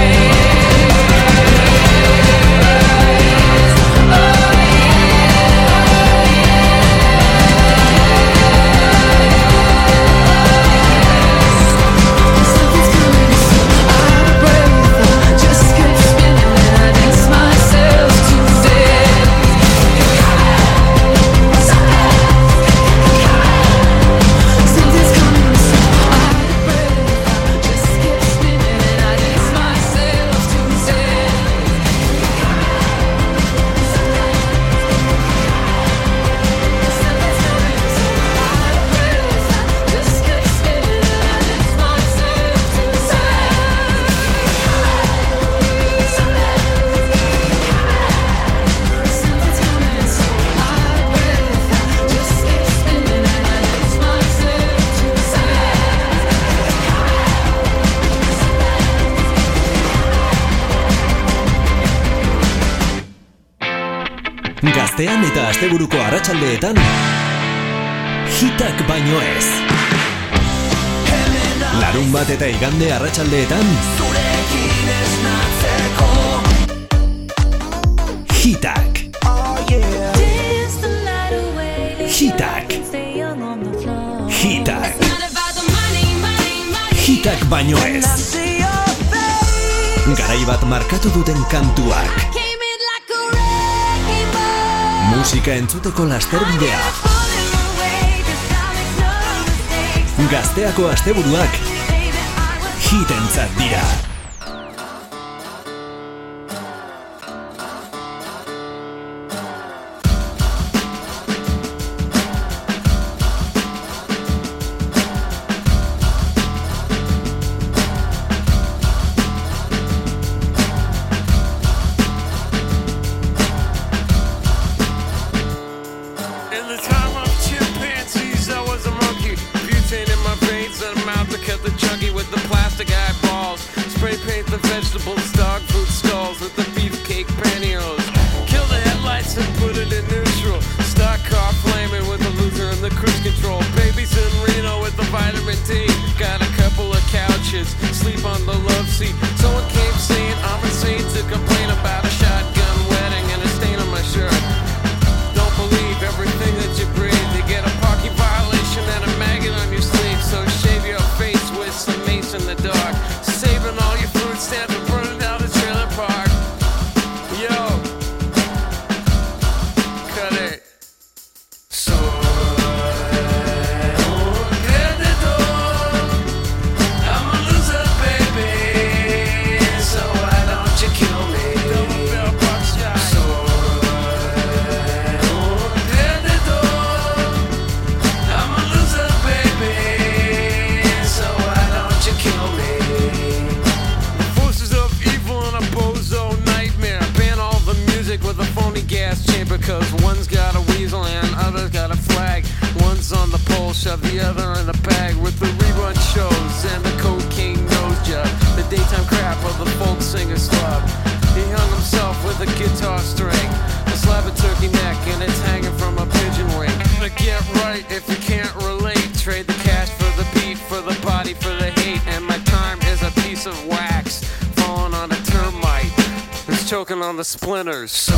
Gaztean eta asteburuko arratsaldeetan hitak baino ez. Larun bat eta igande arratsaldeetan hitak. Hitak. Hitak. Hitak baino ez. Garai bat markatu duten kantuak. Musika entzuteko lasterbidea. Gazteako asteburuak hitentzat dira. Kill the headlights and put it in neutral. Stock car flaming with a loser in the cruise control. love seat. Someone came saying I'm insane to complain about a shotgun wedding and a stain on my shirt. Don't believe everything that you breathe. You get a parking violation and a maggot on your sleeve. So shave your face with some mace in the dark. Saving all your food stamps and burning down the trailer park. Yo, cut it. Cause one's got a weasel and other's got a flag. One's on the pole, shove the other in the bag. With the rerun shows and the cocaine nose job, the daytime crap of the folk singer's club. He hung himself with a guitar string, a slab of turkey neck, and it's hanging from a pigeon wing. But get right if you can't relate. Trade the cash for the beat, for the body, for the hate. And my time is a piece of wax falling on a termite. It's choking on the splinters. So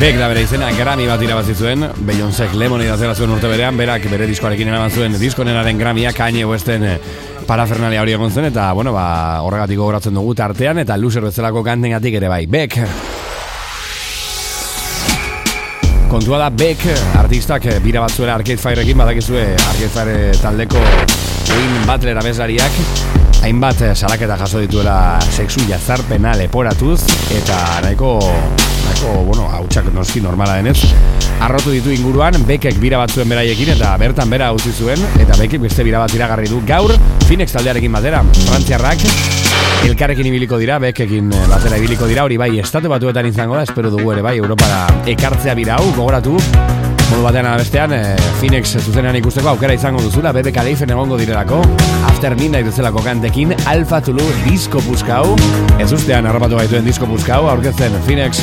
Bekda bere izena Grammy bat irabazi zuen, Beyoncék Lemon idazera zuen urte berean, berak bere diskoarekin eraman zuen diskonenaren Grammya, Kanye Westen parafernalia hori egon zen, eta bueno, ba, horregatik gogoratzen dugu tartean, eta Loser bezalako kantengatik ere bai. Beck. Kontua da Beck, artistak bira bat zuela Arcade Fireekin, badakizue Arcade Fire taldeko Win Butler abeslariak, hainbat salaketa jaso dituela sexu jazarpena leporatuz, eta nahiko bueno, hautsak noski normala denez arrotu ditu inguruan, Bekek bira batzuen beraiekin eta bertan bera utzi zuen, eta Bekek beste bira bat iragarri du gaur Phoenix taldearekin batera. Frantziarrak elkarrekin ibiliko dira, Bekekin batera ibiliko dira, hori bai estatu batuetan izango da, espero dugu ere bai Europara ekartzea bira hau, gogoratu modu batean abestean, Phoenix zuzenean ikusteko aukera izango duzula, BBK Leifen egongo direlako, After Midnight duzelako kantekin, Alfa Tulu disko buskau, ez ustean harrapatu gaituen disko buskau, aurkezten Phoenix.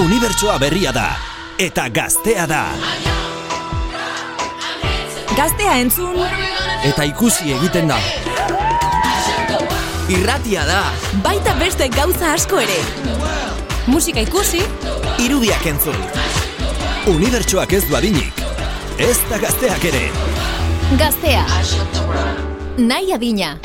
Unibertsoa berria da, eta gaztea da. Gaztea entzun eta ikusi egiten da. Irratia da. Baita beste gauza asko ere. Musika ikusi, irudiak entzun. Unibertsoak ez du adinik, ez da gazteak ere. Gaztea, nahi adina.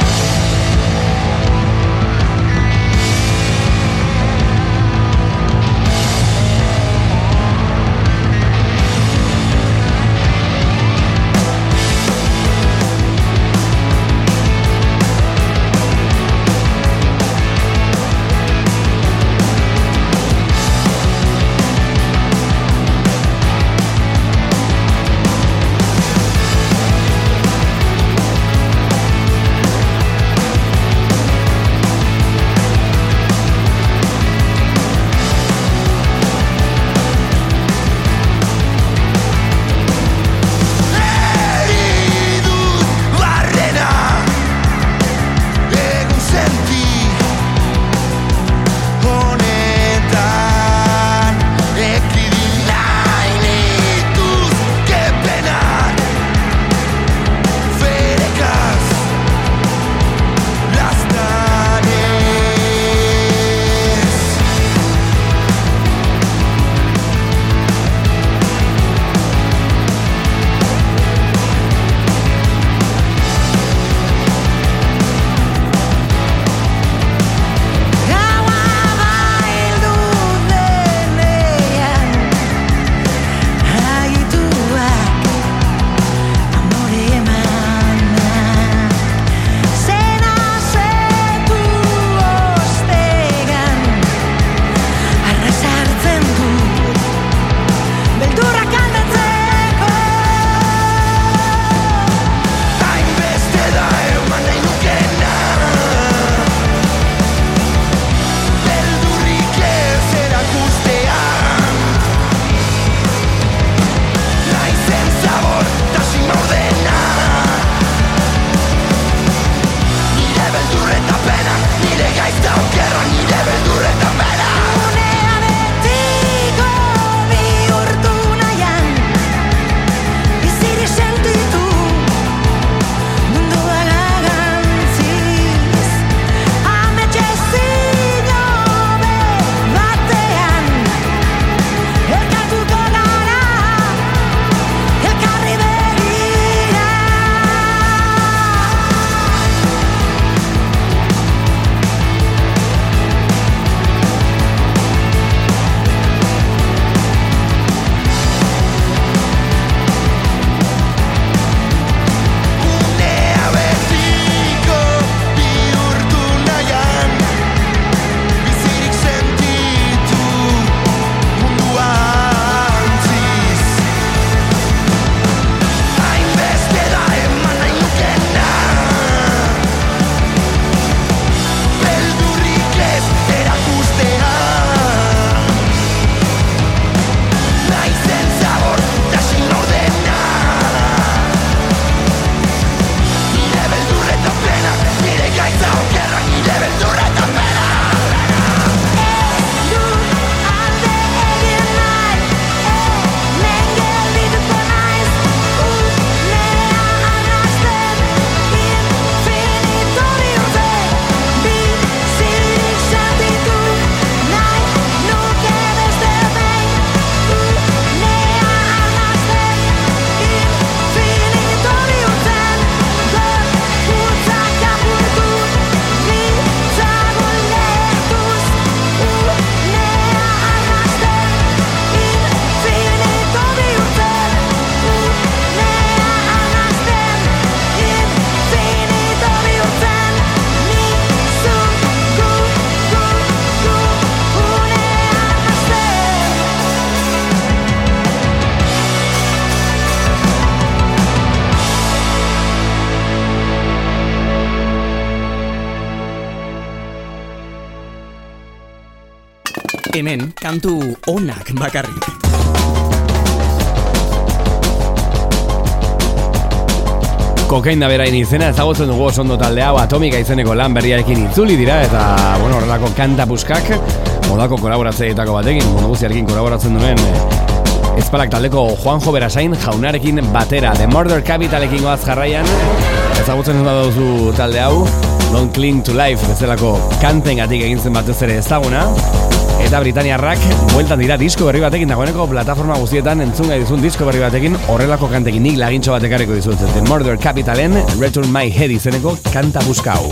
hemen kantu onak bakarrik. Kokaina berain izena ezagutzen dugu oso ondo talde hau Atomika izeneko lan berriarekin itzuli dira eta bueno, horrelako kanta buskak modako kolaboratzeetako batekin, mundu guztiarekin kolaboratzen duen Ezpalak taldeko Juanjo Berasain jaunarekin batera The Murder Capitalekin goaz jarraian ezagutzen dut baduzu talde hau Don't Cling to Life bezalako kantengatik egin zen batez ere ezaguna eta Britaniarrak bueltan dira disko berri batekin dagoeneko plataforma guztietan entzungai dizun disko berri batekin horrelako kantekin nik lagintxo batekarriko dizut The Murder Capitalen Return My Head izeneko kanta buskau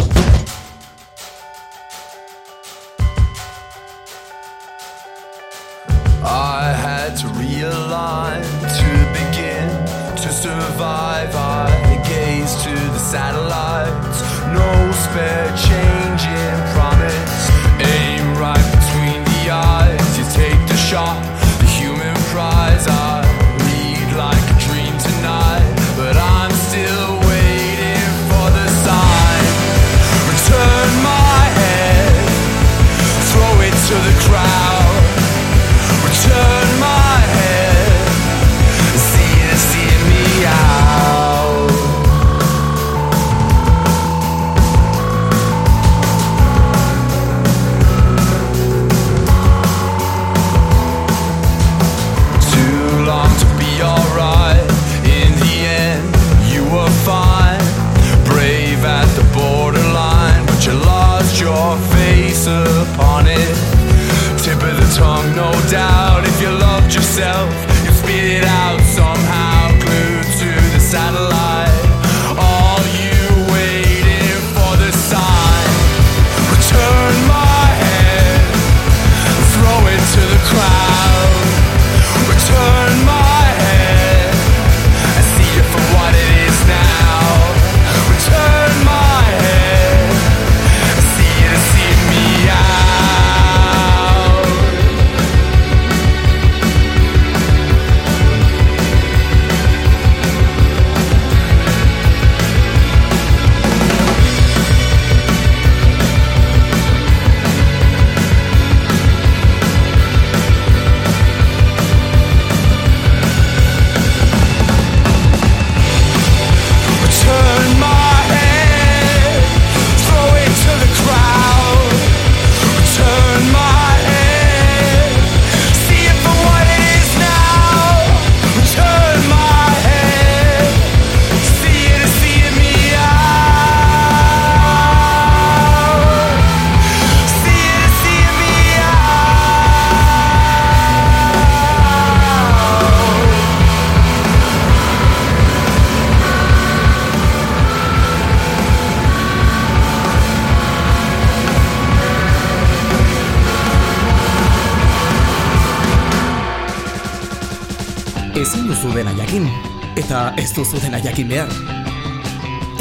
Ez duzu dena jakin behar.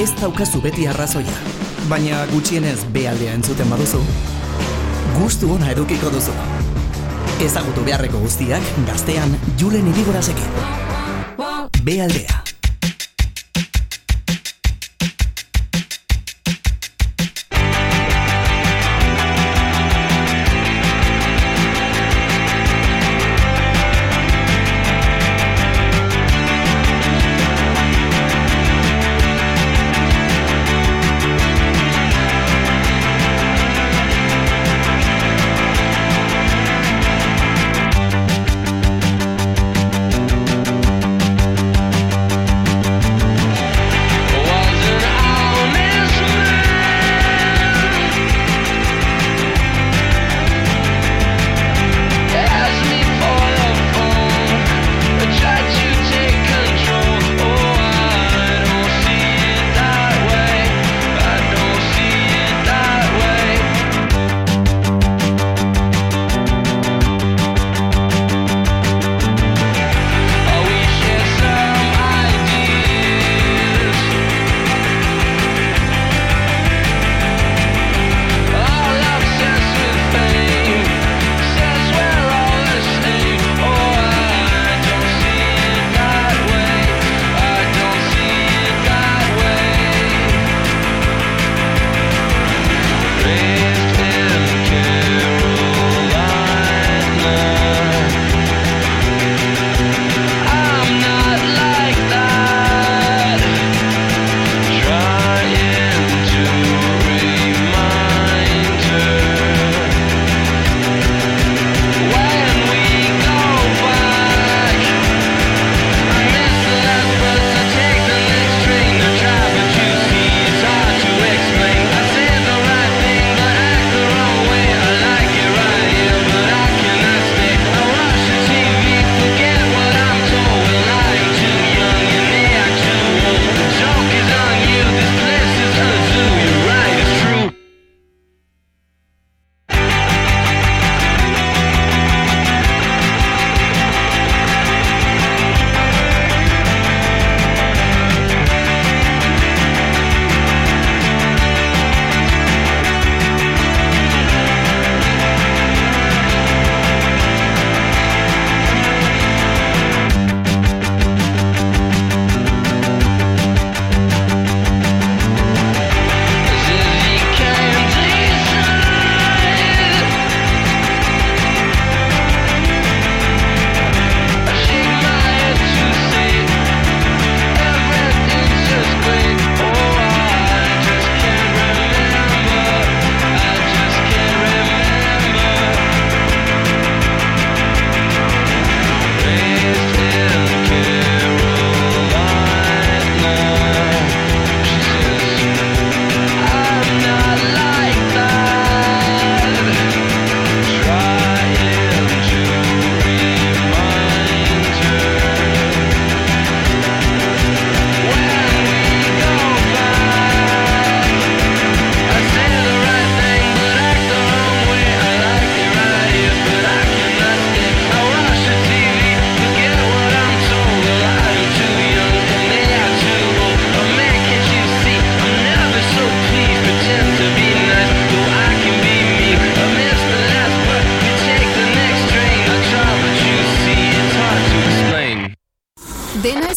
Ez daukazu beti arrazoia, baina gutxienez bealdea entzuten baduzu. Gustu ona edukiko duzu. Ezagutu beharreko guztiak gaztean Julen Idigorasekin. Bealdea.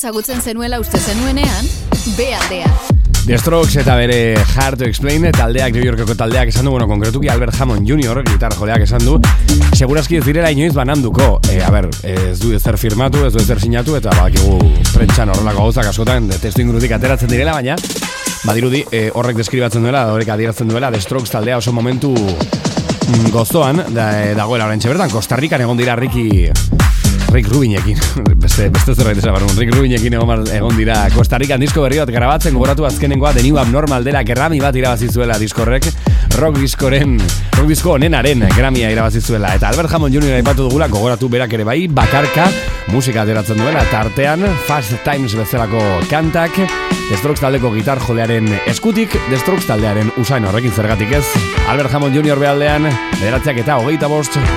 agutzen zenuela uste zenuenean, B aldea. The Strokes eta bere Hard to Explain taldeak, New Yorkeko taldeak esan du, bueno, konkretuki Albert Hammond Jr. gitarjoleak esan du, segurazki ez direla inoiz bananduko, ez du ezer firmatu, ez du ezer sinatu, eta badakigu prentxan horrelako gauzak askotan testu ingurutik ateratzen direla, baina badirudi horrek deskribatzen duela, horrek adierazten duela The Strokes taldea oso momentu gozoan dagoela oraintxe bertan, Kostarrikan egon dira Rick Rubinekin, beste zerbait esabarun, Rick Rubinekin egon dira Costa Rican disko berri bat grabatzen, gogoratu azkenengoa The New Abnormal dela, Grammy bat irabazizuela diskorrek, rock disko honenaren Grammya irabazizuela, eta Albert Hammond Jr. aipatu dugula, gogoratu berak ere bai, bakarka musika ateratzen duela, tartean Fast Times bezalako kantak, The Strokes taldeko gitar jolearen eskutik, The Strokes taldearen usain horrekin zergatik ez, Albert Hammond Jr. behaldean, 9:25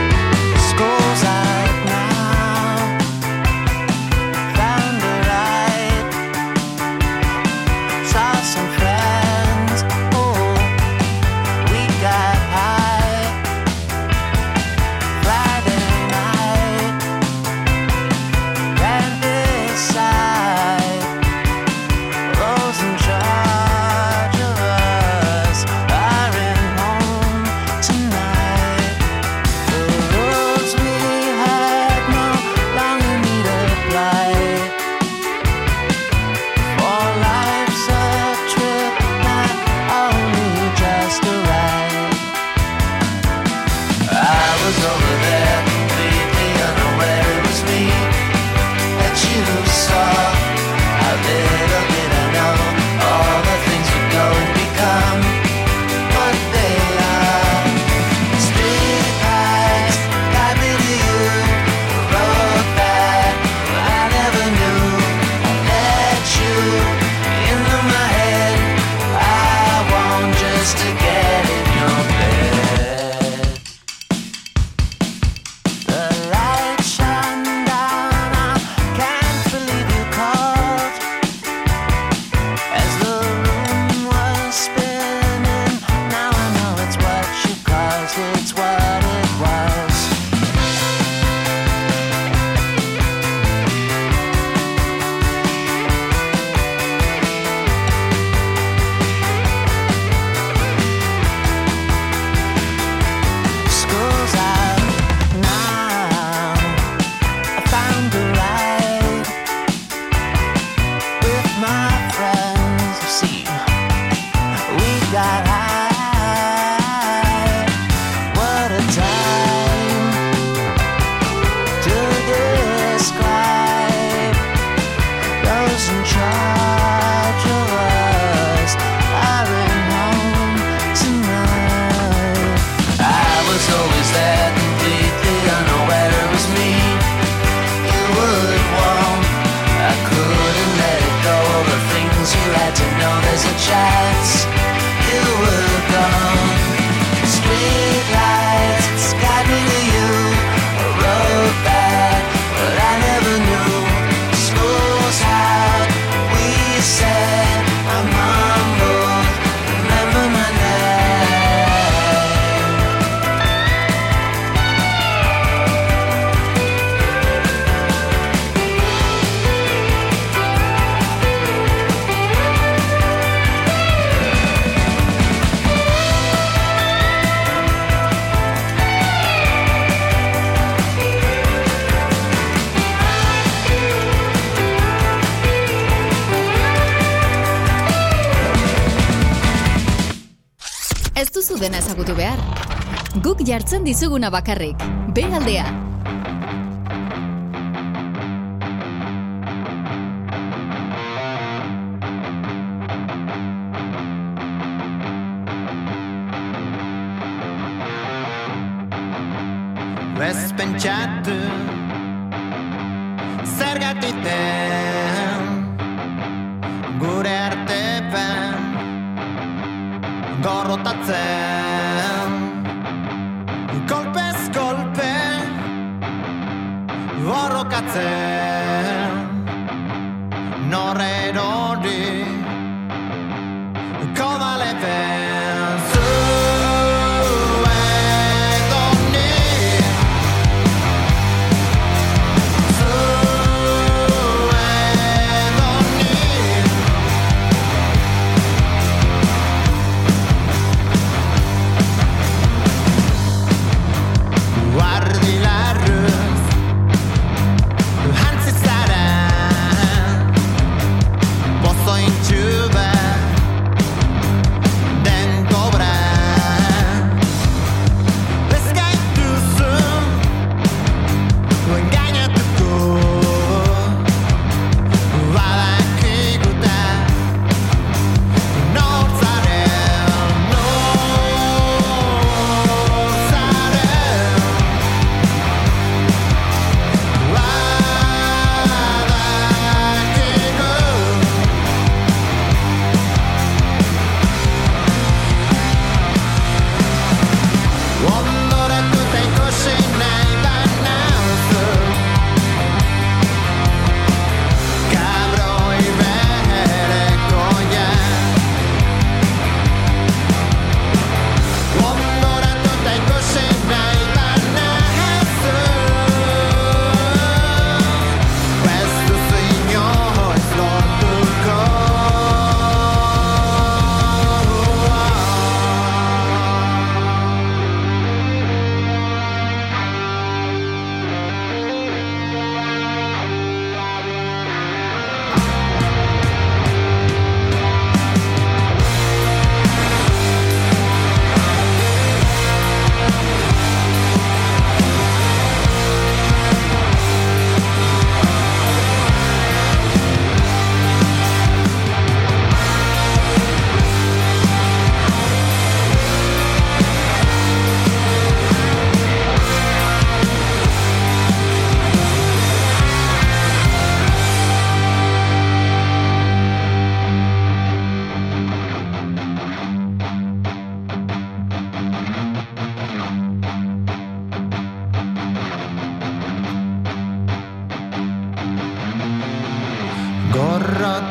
dena ezagutu behar. Guk jartzen dizuguna bakarrik. Begaldea. Ez pentsatu zergatik den gure artepen gorrotatzen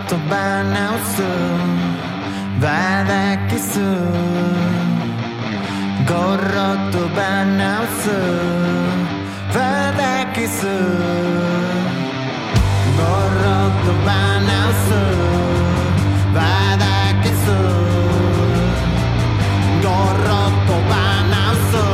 言葉直すバラキスゴロとバナウスバラキスゴロとバナウスバラキスゴロとバナウスバラキスバラキス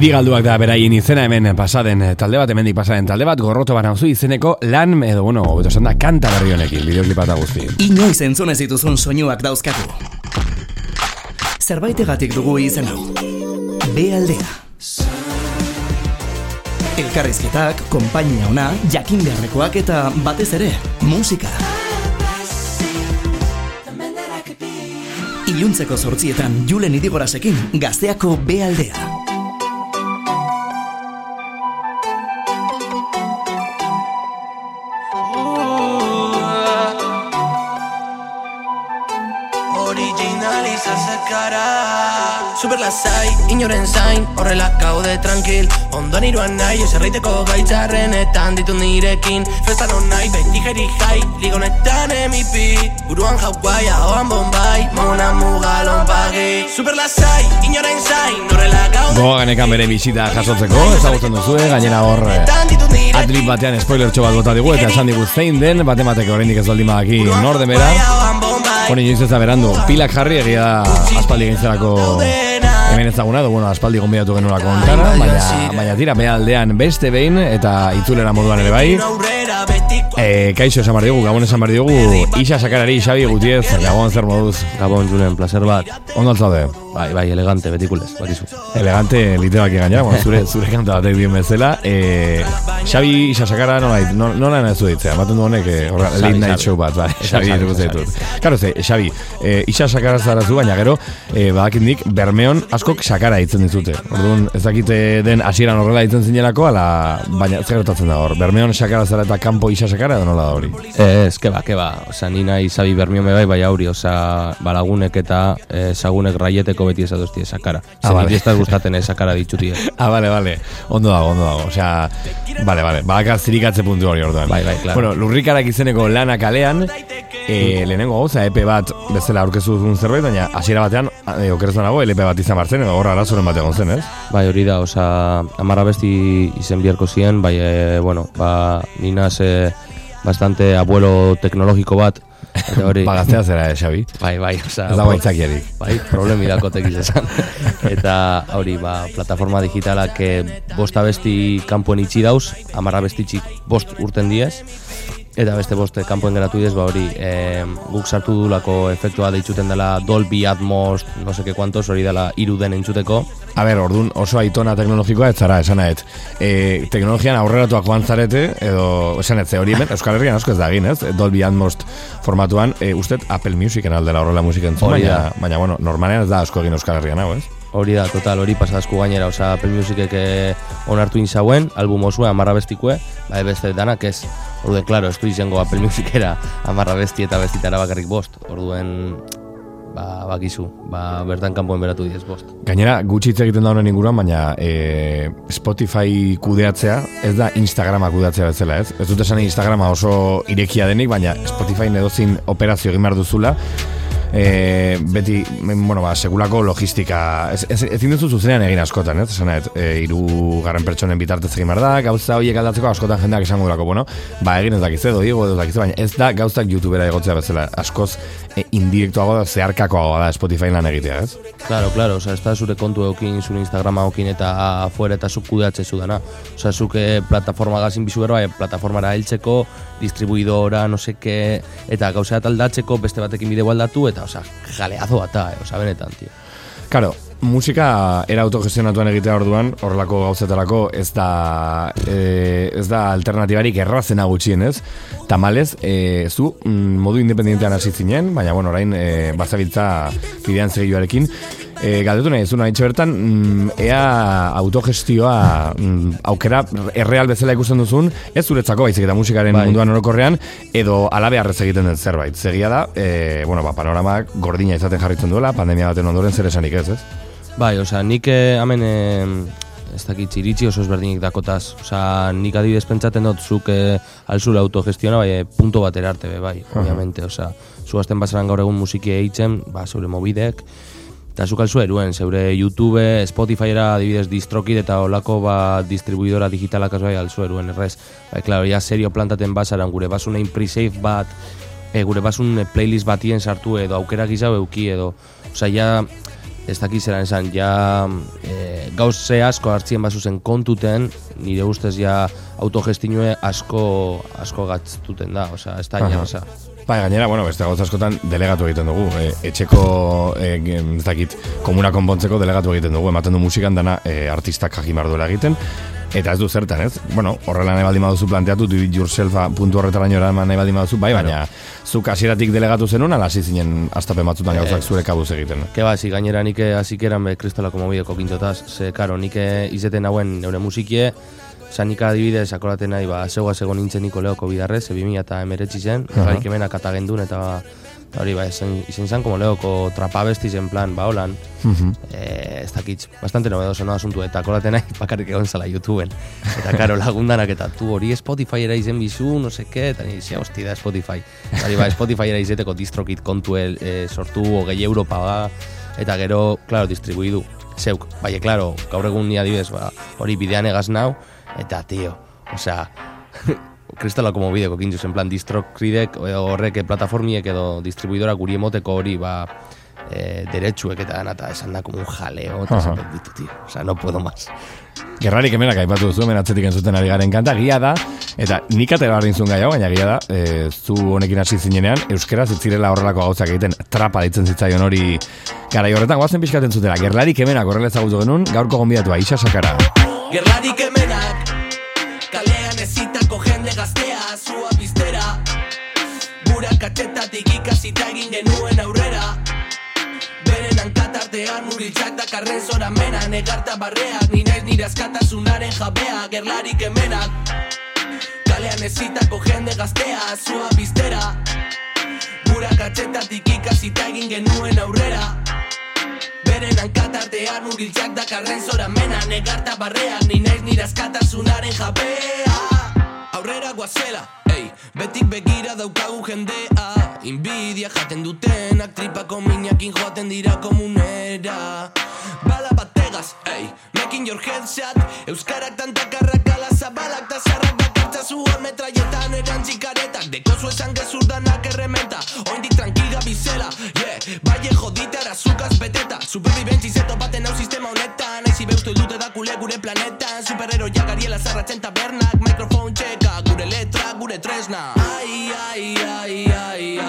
Irigalduak da beraien izena, hemen pasaden talde bat, hemendik pasaden talde bat, gorroto banauzu izeneko lan, edo bueno, hobeto esan da, kanta berri honekin, bideoklipa eta guzti. Inoiz entzunez dituzun soinuak dauzkatu. Zerbaitegatik dugu izen hau. B aldea. Elkarrizketak, konpainia ona, jakin beharrekoak eta batez ere, musika. Iluntzeko 8 Julen Idigorasekin, Gazteako B aldea. Superla zai, inoren zain, horrela gaude tranquil Ondoan iruan nahi, eserreiteko gaitzarrenetan ditu nirekin Festan hon nahi, beti jeri jai, ligonetan emipi Buruan jauai, ahoan bombai, mona mugalon pagi Superla zai, inoren zain, horrela gaude Goa genekan bere bisita jasotzeko, ezagutzen duzue, gainera hor Adlib batean spoilertxo bat bota digu, eta esan digu zein den Batemateko horrendik ez baldin badaki norden bera Hori joiz ez da berandu, pilak jarri egia da aspaldi gaintzerako Hemen ezaguna, bueno, aspaldi gonbidatu genuen kontara, baina tira, behaldean beste behin, eta itzulera moduan ere bai. Kaixo esan bardiogu, Gabon esan bardiogu, Isa Sakarari, Xabi Gutiez, Gabon zer moduz. Gabon, Julen, placer bat. Ondo altzaude? Bai, elegante, betikulez, bakizu. Elegante, literalki gaina, bueno, zure kanta batek bien bezala. Xabi, Isa Sakara, nola nahi zu ditzea, baten du honek, late night show bat, bai, Xabi, Karo, Xabi, Isa Sakara zara zu, baina gero, badakindik, Bermeon, askok Sakara ditzen dizute. Orduan, ez dakite den hasieran horrela ditzen zinelako, ala, baina zer gertatzen da hor. Bermeon Sakara zara eta kanpo Isa Sakara edo nola da hori? Ez, keba. Osa, ni nahi Xabi Bermeon me bai, bai hori, osa, balagunek eta sagunek raieteko beti ezaduzti Sakara. Zer nire estaz gustaten Sakara ditxuti. Bale. Ondo dago. Osa, bale. Badaka zirikatze puntu hori orduan. Bai, klaro. Bueno, Lurrikarak izeneko lanak alean, lehenengo gauza, EP bat bezala aurkezu duzun zerbait, baina hasiera batean, okerezunago, LP bat izan hartzen, edo horra arazoren bat egon zen, ez? Bai, hori da, oza, 10 abesti izen biharko ziren, bai, bueno, ba, ninaz bastante abuelo teknologiko bat, eta hori... Bagaztea zera, Xabi? Bai, oza... Ez dago aitzakiarik. Bai, problemi dako tekiz esan. Eta hori, ba, plataforma digitalak 5 abesti kanpoen itxi dauz, 10 abesti txik 5 urten diez, eta beste 5 kanpoen geratu idez, ba hori, guk sartu dulako efektua deitzuten dela Dolby, Atmos, no seke kuantos, hori dela 3 entzuteko. A ber, ordun oso aitona teknologikoa ez zara, esanaet. Teknologian aurreratuak joan zarete, edo, esanetze hori hemen, Euskal Herrian asko ez da egin, ez? Dolby, Atmos formatuan, usted Apple Musicen aldela horrela musiken zuen, baina, bueno, normalean ez da asko egin Euskal Herrian, hau, ez? Hori da, total, hori pasazku gainera, oza, Apple Musicek onartu inzauen, album osue, 10 bestikue, bai beste danak ez. Orduen, klaro, ez du izango Apple Musicera 10 besti eta bestitara bakarrik 5. Orduen, bakizu, bertan kanpoen beratu 10. Gainera, gutxi hitz egiten da honen inguruan, baina Spotify kudeatzea, ez da Instagrama kudeatzea bezala, ez? Ez dut esan Instagrama oso irekia denik, baina Spotify edozein operazio egin behar duzula, beti, bueno, ba, segulako logistика ezin duzu zuzenean egin askotan, ez? Zenet, hirugarren pertsonen bitartez egin behar da, gauza horiek aldatzeko askotan jendeak esango durako, bueno, ba, egin ez dakiz edo, digo, ez dakiz, baina ez da gauzak YouTubera egotzea bezala, askoz indirektoago da, zeharkakoago da Spotify lan egitea, ez? Claro, claro, o sea, ez da zure kontu eukin, zure Instagrama eukin eta afuera eta zuk kudeatzezu dana. O sea, zuk plataforma gazin bizu berba, plataformara heltzeko, distribuidora, no seke, eta gauzea taldatzeko, beste batekin bideo aldatu, eta, osea, jaleazo bat da, osea, benetan, tío. Claro, musika era autogestionatuan egitea orduan, horrelako gauzetarako ez da alternatibarik errazena gutxienez. Tamalez, zu modu independientean hasi zinen, baina, bueno, orain bazabiltza bidean segituarekin. Galdetu nahi ezuna hitz bertan, ea autogestioa aukera erreal bezala ikusten duzun, ez zuretzako baizik eta musikaren bai. Munduan orokorrean, edo alabeharrez egiten den zerbait. Segia da, bueno, ba, panoramak gordina izaten jarritzen duela, pandemia baten ondoren zer esanik ez, ez? Bai, osea, nik hemen ez dakit iritzi oso ezberdinik dakotaz. Osea, nik adibidez pentsatzen dut zuk alzula autogestiona, bai, punto batera arte, bai, obviamente, osea, zuazten bazaran gaur egun musiki eitzen, ba, zeure mobidek, eta zuk alzua eruen, zeure YouTube, Spotifyera, adibidez, distrokid eta olako ba, distribuidora digitalak bai alzua eruen, errez. Bai, klaro, ja serio plantaten bazaran, gure basunein pre-save bat, gure basun playlist batien sartu edo, aukera gizau euki edo, osea, ja, ez dakiz eran esan, ja gauze asko hartzien bazuzen kontuten, nire ustez ja autogestinue asko gatztuten da, osea, ez da ina, osea. Bai, gainera, bueno, beste gauz askotan delegatu egiten dugu, etxeko, ez dakit, komuna konpontzeko delegatu egiten dugu, ematen du musikan dana artistak jakin behar duela egiten, eta ez du zertan, ez? Bueno, horrela nahi baldin baduzu planteatu, do it yourselfa puntu horretaraino eraman nahi baldin baduzu, bai, baina zuk hasieratik delegatu zenun, ala hasi zinen astapen batzutan gauzak zure kabuz egiten. Ke ba, zi, gainera nik hasikeran kristolako mobideko kintzotaz, ze, karo, nik izeten hauen neure musikie, zanik adibidez, akoraten nahi, ba, zegoa nintzen Nikoleoko bidarrez, 2019 zen, garik hemen akatagendun, eta hori, ba, izen zan, como leoko trapabestiz, en plan, ba, holan, ez dakitz, bastante novedoso, no, asuntu, eta akoraten nahi, bakarrik egon zala YouTubeen, eta, karo, lagundanak, eta tu hori Spotifyera izen bizu, no seke, eta nire, zia, hosti da Spotify, hori, ba, Spotifyera izeteko distrokit kontu sortu, hogei Europa, ba, eta gero, klaro, distribuidu, zeuk, baina, klaro, gaur egun ni adibidez, ba, hori bidean egaz nau, eta, tío, osea, kristala como bideko kintzuz, en plan, distrokridek, horrek, plataformiek edo distribuidora guri emoteko hori, ba, deretsuek eta nata, esan da, como un jaleo, eta esan ditu, tío, osea, no puedo más. Gerrarik emenak aipatu duzu, hemen atzetik entzuten ari garen kanta, gia da, eta nik atera barri intzun gai hau, baina gia da, zu honekin hasi zinenean, euskera zitzirela horrelako gauzak egiten, trapa ditzen zitzaion hori, garai horretan guazen pixkaten zutela, gerlarik emenak horrela ezagutu genuen, gaurko gonbidatua, Isa Sakara. Gerlarik emenak, kalean ezitako jende gaztea, zua biztera, gura katxetatik ikasita egin genuen aurrera, beren hankatartean muritzak dakarren zora mena, negarta barreak, ninaiz nire askatasunaren jabea, gerlarik emenak, kalean ezitako jende gaztea, zua biztera, gura katxetatik ikasita egin genuen aurrera, beren hankatartean muritzak dakarren zora mena, negarta barreak, ninaiz nire askatasunaren jabea, aurrera guazela, ei, betik begira daukagu jendea, inbidia jaten dutenak, tripako minakin joaten dira komunera. Bala bategaz, ey, making your headshot, euskarak tantakarrak ala zabalak, da zarrak bakartza zuan metraietan erantzikaretak, dekozu esan gezurdanak errementa, oindik tranquila bizela, yeah, baie joditara zukaz beteta, superviventzizeto baten hau sistema honetan, aizi beuztu dute dakule gure planetan, superhero jagariela zarratzen tabernak, mikrofon txeka, gure letra, gure tresna. Ai, ai, ai, ai, ai.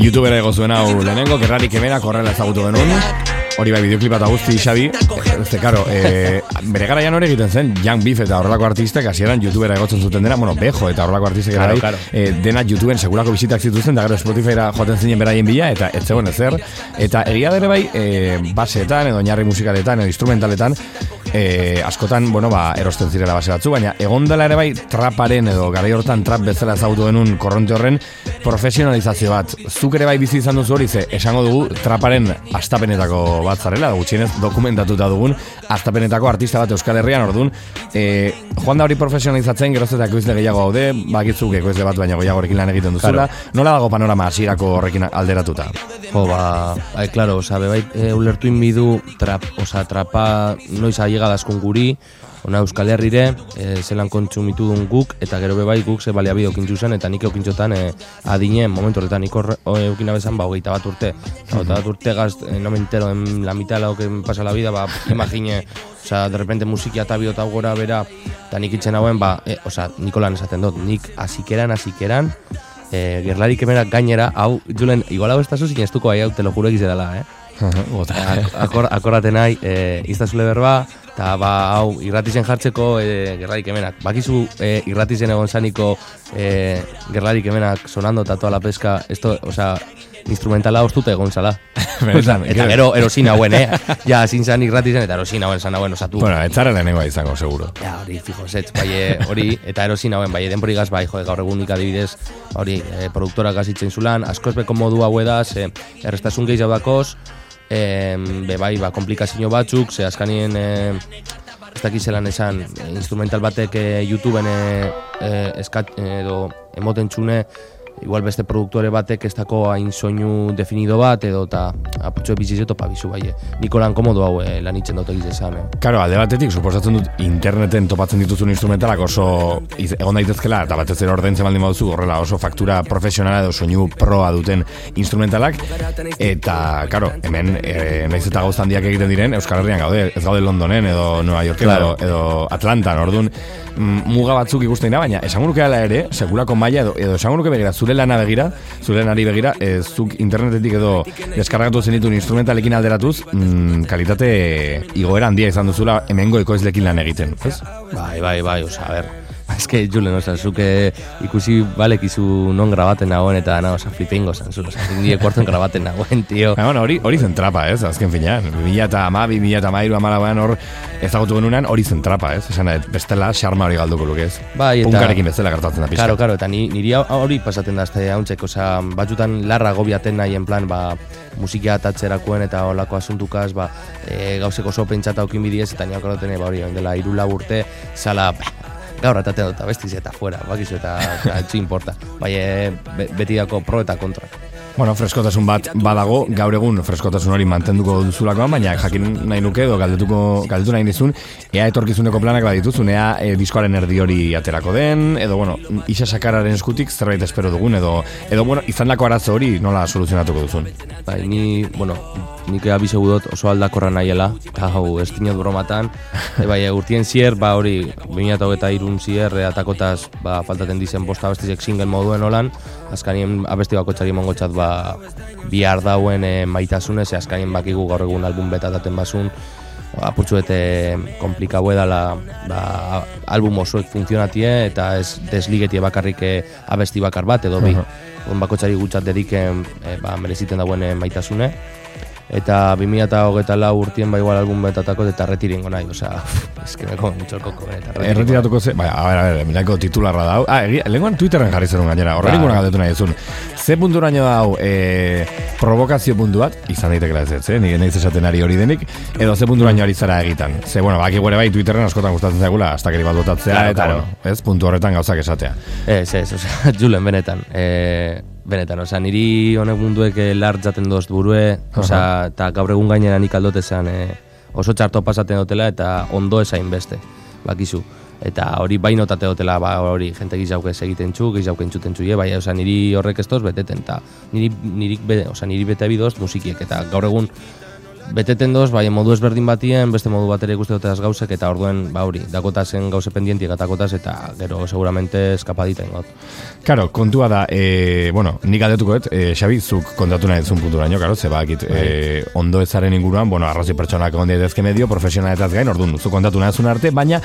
YouTubera ego zuen hau lehenengo, gerrarik emenak horrela ezagutu genuen. Hori bai, bideoklipa eta guzti, Xabi. Este, karo, bere gara jan hori egiten zen, Young Beef eta horrelako artistek, hasieran YouTubera egotzen zuten dena, bueno, Bejo eta horrelako artistek gara, claro, dena YouTubeen segurako bisitak zituzten, da gero Spotifyra joaten zinen beraien bila, eta ez zegoen ezer. Eta egia dere bai, baseetan, edo oinarri musikaletan, edo instrumentaletan, askotan, bueno, ba, erosten zirela base batzu, baina egon dela ere bai, traparen edo garai hortan trap bezala ezagutu genuen korronte horren profesionalizazio bat. Zuk ere bai bizi izan duzu hori, ze esango dugu traparen astapenetako bat zarela, gutxienez dokumentatuta dugun astapenetako artista bat Euskal Herrian, orduan joan da hori profesionalizatzen, geroz eta ekoizle gehiago daude, bakitzuk ekoizle bat baina gehiagorekin lan egiten duzula, claro. Nola dago panorama hasierako horrekin alderatuta? Jo, ba, claro, o sea, bebai ulertu inbidu trap, o sea, trapa noiz ailegadas con guri, ona Euskal Herrire, zelan kontsumitu duen guk, eta gero bebai guk ze baliabide okintzu zen, eta nik okintzotan adinen, momentu horretan nik eukina bezan, ba, 21 urte. Eta 21 urte gazt, no me entero, en la mitad de lo que me pasa la vida, ba, imagine, o sea, de repente musikia eta biota gora bera, eta nik itzen hauen, ba, o sea, Nikolan esaten dut, nik azikeran, gerlari kemera gainera, hau, Julen, igual hau estazu zinestuko ahi hau, te lo juro egize dela, Akordaten nahi, iztazule berba, eta ba, hau, irratizen jartzeko gerlarik emenak. Bakizu irratizen egon zaniko gerlarik emenak sonando eta toda la pesca, esto, o sea, instrumentala oztuta egon zala. Eta gero erosina hauen, Ja, zintzan irratizen eta erosina hauen zan hauen, osatu. Bueno, etzaren lehenengoa izango, seguro. Ja, hori, fijosetz, bai, hori, eta erosina hauen, bai, denpori gaz, bai, jo, gaur egunik adibidez, hori, produktora gazitzen zulan, askozbeko modu hau edaz, errestasun gehiago dakoz, bebai, ba, komplikazio batzuk, ze azkanien, ez dakiz zelan esan, instrumental batek YouTubeen edo emoten txune, igual beste produktore batek ez dako hain soinu definido bat, edo eta apurtxo epizizeto pabizu bai. Nikolan komodo hau lan itzen dut egiz esan. Karo, alde batetik, suposatzen dut interneten topatzen dituzun instrumentalak oso egon daitezkela, eta batez ere ordaintzen baldin baduzu, horrela oso faktura profesionala edo soinu proa duten instrumentalak, eta, karo, hemen nahiz eta gauz handiak egiten diren, Euskal Herrian gaude, ez gaude Londonen edo Nueva Yorken, claro, edo Atlantan, orduan, muga batzuk ikusten dira, baina esangurukeala ere, sekulako maila edo esanguruke begira, zure lanari begira, zuk internetetik edo deskargatu zenitun instrumentalekin alderatuz, kalitate igoera handia izan duzula hemengo ekoizlekin lan egiten, ez? Bai, oza, a ver, es que, Julen, oza, zuk ikusi balekizu non grabaten nagoen eta, na, oza, flipengo zan, zure, oza, zindie kuartzen grabaten nagoen, tio. Bueno, hori zen trapa, ez, azken finean, 2008, 2009, 2008, hor ezagutu genunan, hori zen trapa, ez, esan, bestela, xarma hori galduko luke, ez. Bai, eta... Punkarekin bestela gertatzen da pixka. Karo, eta niri hori pasaten da, azte hauntzek, oza, batzutan larra gobiaten nahi, en plan, ba, musikia atatzerakoen eta olako asuntukaz, ba, gauzeko so pentsata okin bidiez, eta niako dutene, ba, hori, dela, 3 urte, zala, gaur ataten dut, bestiz eta fuera, bakizu eta txu importa, bai, beti dako pro eta kontra. Bueno, freskotasun bat badago, gaur egun freskotasun hori mantenduko duzulakoan, baina jakin nahi nuke edo galdetu nahi nizun, ea etorkizuneko planak badituzun, ea diskoaren erdi hori aterako den, edo, bueno, Isa Sakararen eskutik zerbait espero dugun, edo bueno, izandako arazo hori nola soluzionatuko duzun. Bai, ni, bueno, nik abizegu dut oso aldakorra nahiela, eta hau, ez dinot bromatan, bai, urtien zier, ba hori, 2023 zier, atakotaz, ba, faltaten dizen 5 abestizek single moduen holan, azkanien abesti bakotxari mongo txat, ba, bihar dauen maitasunez, azkanien bakigu gaur egun album beta daten basun, apurtxuet komplikaue dala, ba, album osoek funtzionatie, eta ez desligetie bakarrik abesti bakar bat, edo bi, bakotxari gutxat dedik, ba, mereziten dauen maitasune, eta 2024 urtien ba igual album betatako eta retiringo nahi, osea, es que me come mucho el coco, retiratuko ze, baina, a ver, mirako titularra da hau, lenguan Twitterren jarri zenun gainera, horren inguna galdetu nahi ezun, ze punturaino da hau, provokazio puntu bat, izan daitekela ez ez, nire nahiz esaten ari hori denik, edo ze punturaino ari zara egitan, ze, bueno, baki guere bai Twitterren askotan gustatzen zaigula, astakeri bat botatzea, eta, bueno, ez, puntu horretan gauzak esatea. Ez, osea, Julen, benetan, oza, niri honek munduek lartzaten doz burue, oza, eta gaur egun gainera nik aldotezan oso txarto pasaten dutela eta ondo esain beste, bakizu. Eta hori bainotate dutela, ba, hori, jente gizaukez egiten txu, gizauk entzuten txu, bai, oza, niri horrek ez doz beteten, eta niri bete bidoz musikiek, eta gaur egun beteten doz, bai, modu ezberdin batien, beste modu batera ikuste dutaz gauzek, eta orduen, ba, hori, dakotazen gauze pendientiek atakotaz, eta gero, seguramente, eskapadita ingot. Karo, kontua da, bueno, nik adetukoet, Xabi, zuk kontatu nahi zun punturaino, karo, zebakit, ondo ezaren inguruan, bueno, arrazi pertsonak onde edezke medio, profesionaletaz gain, orduen, zuk kontatu nahi zun arte, baina,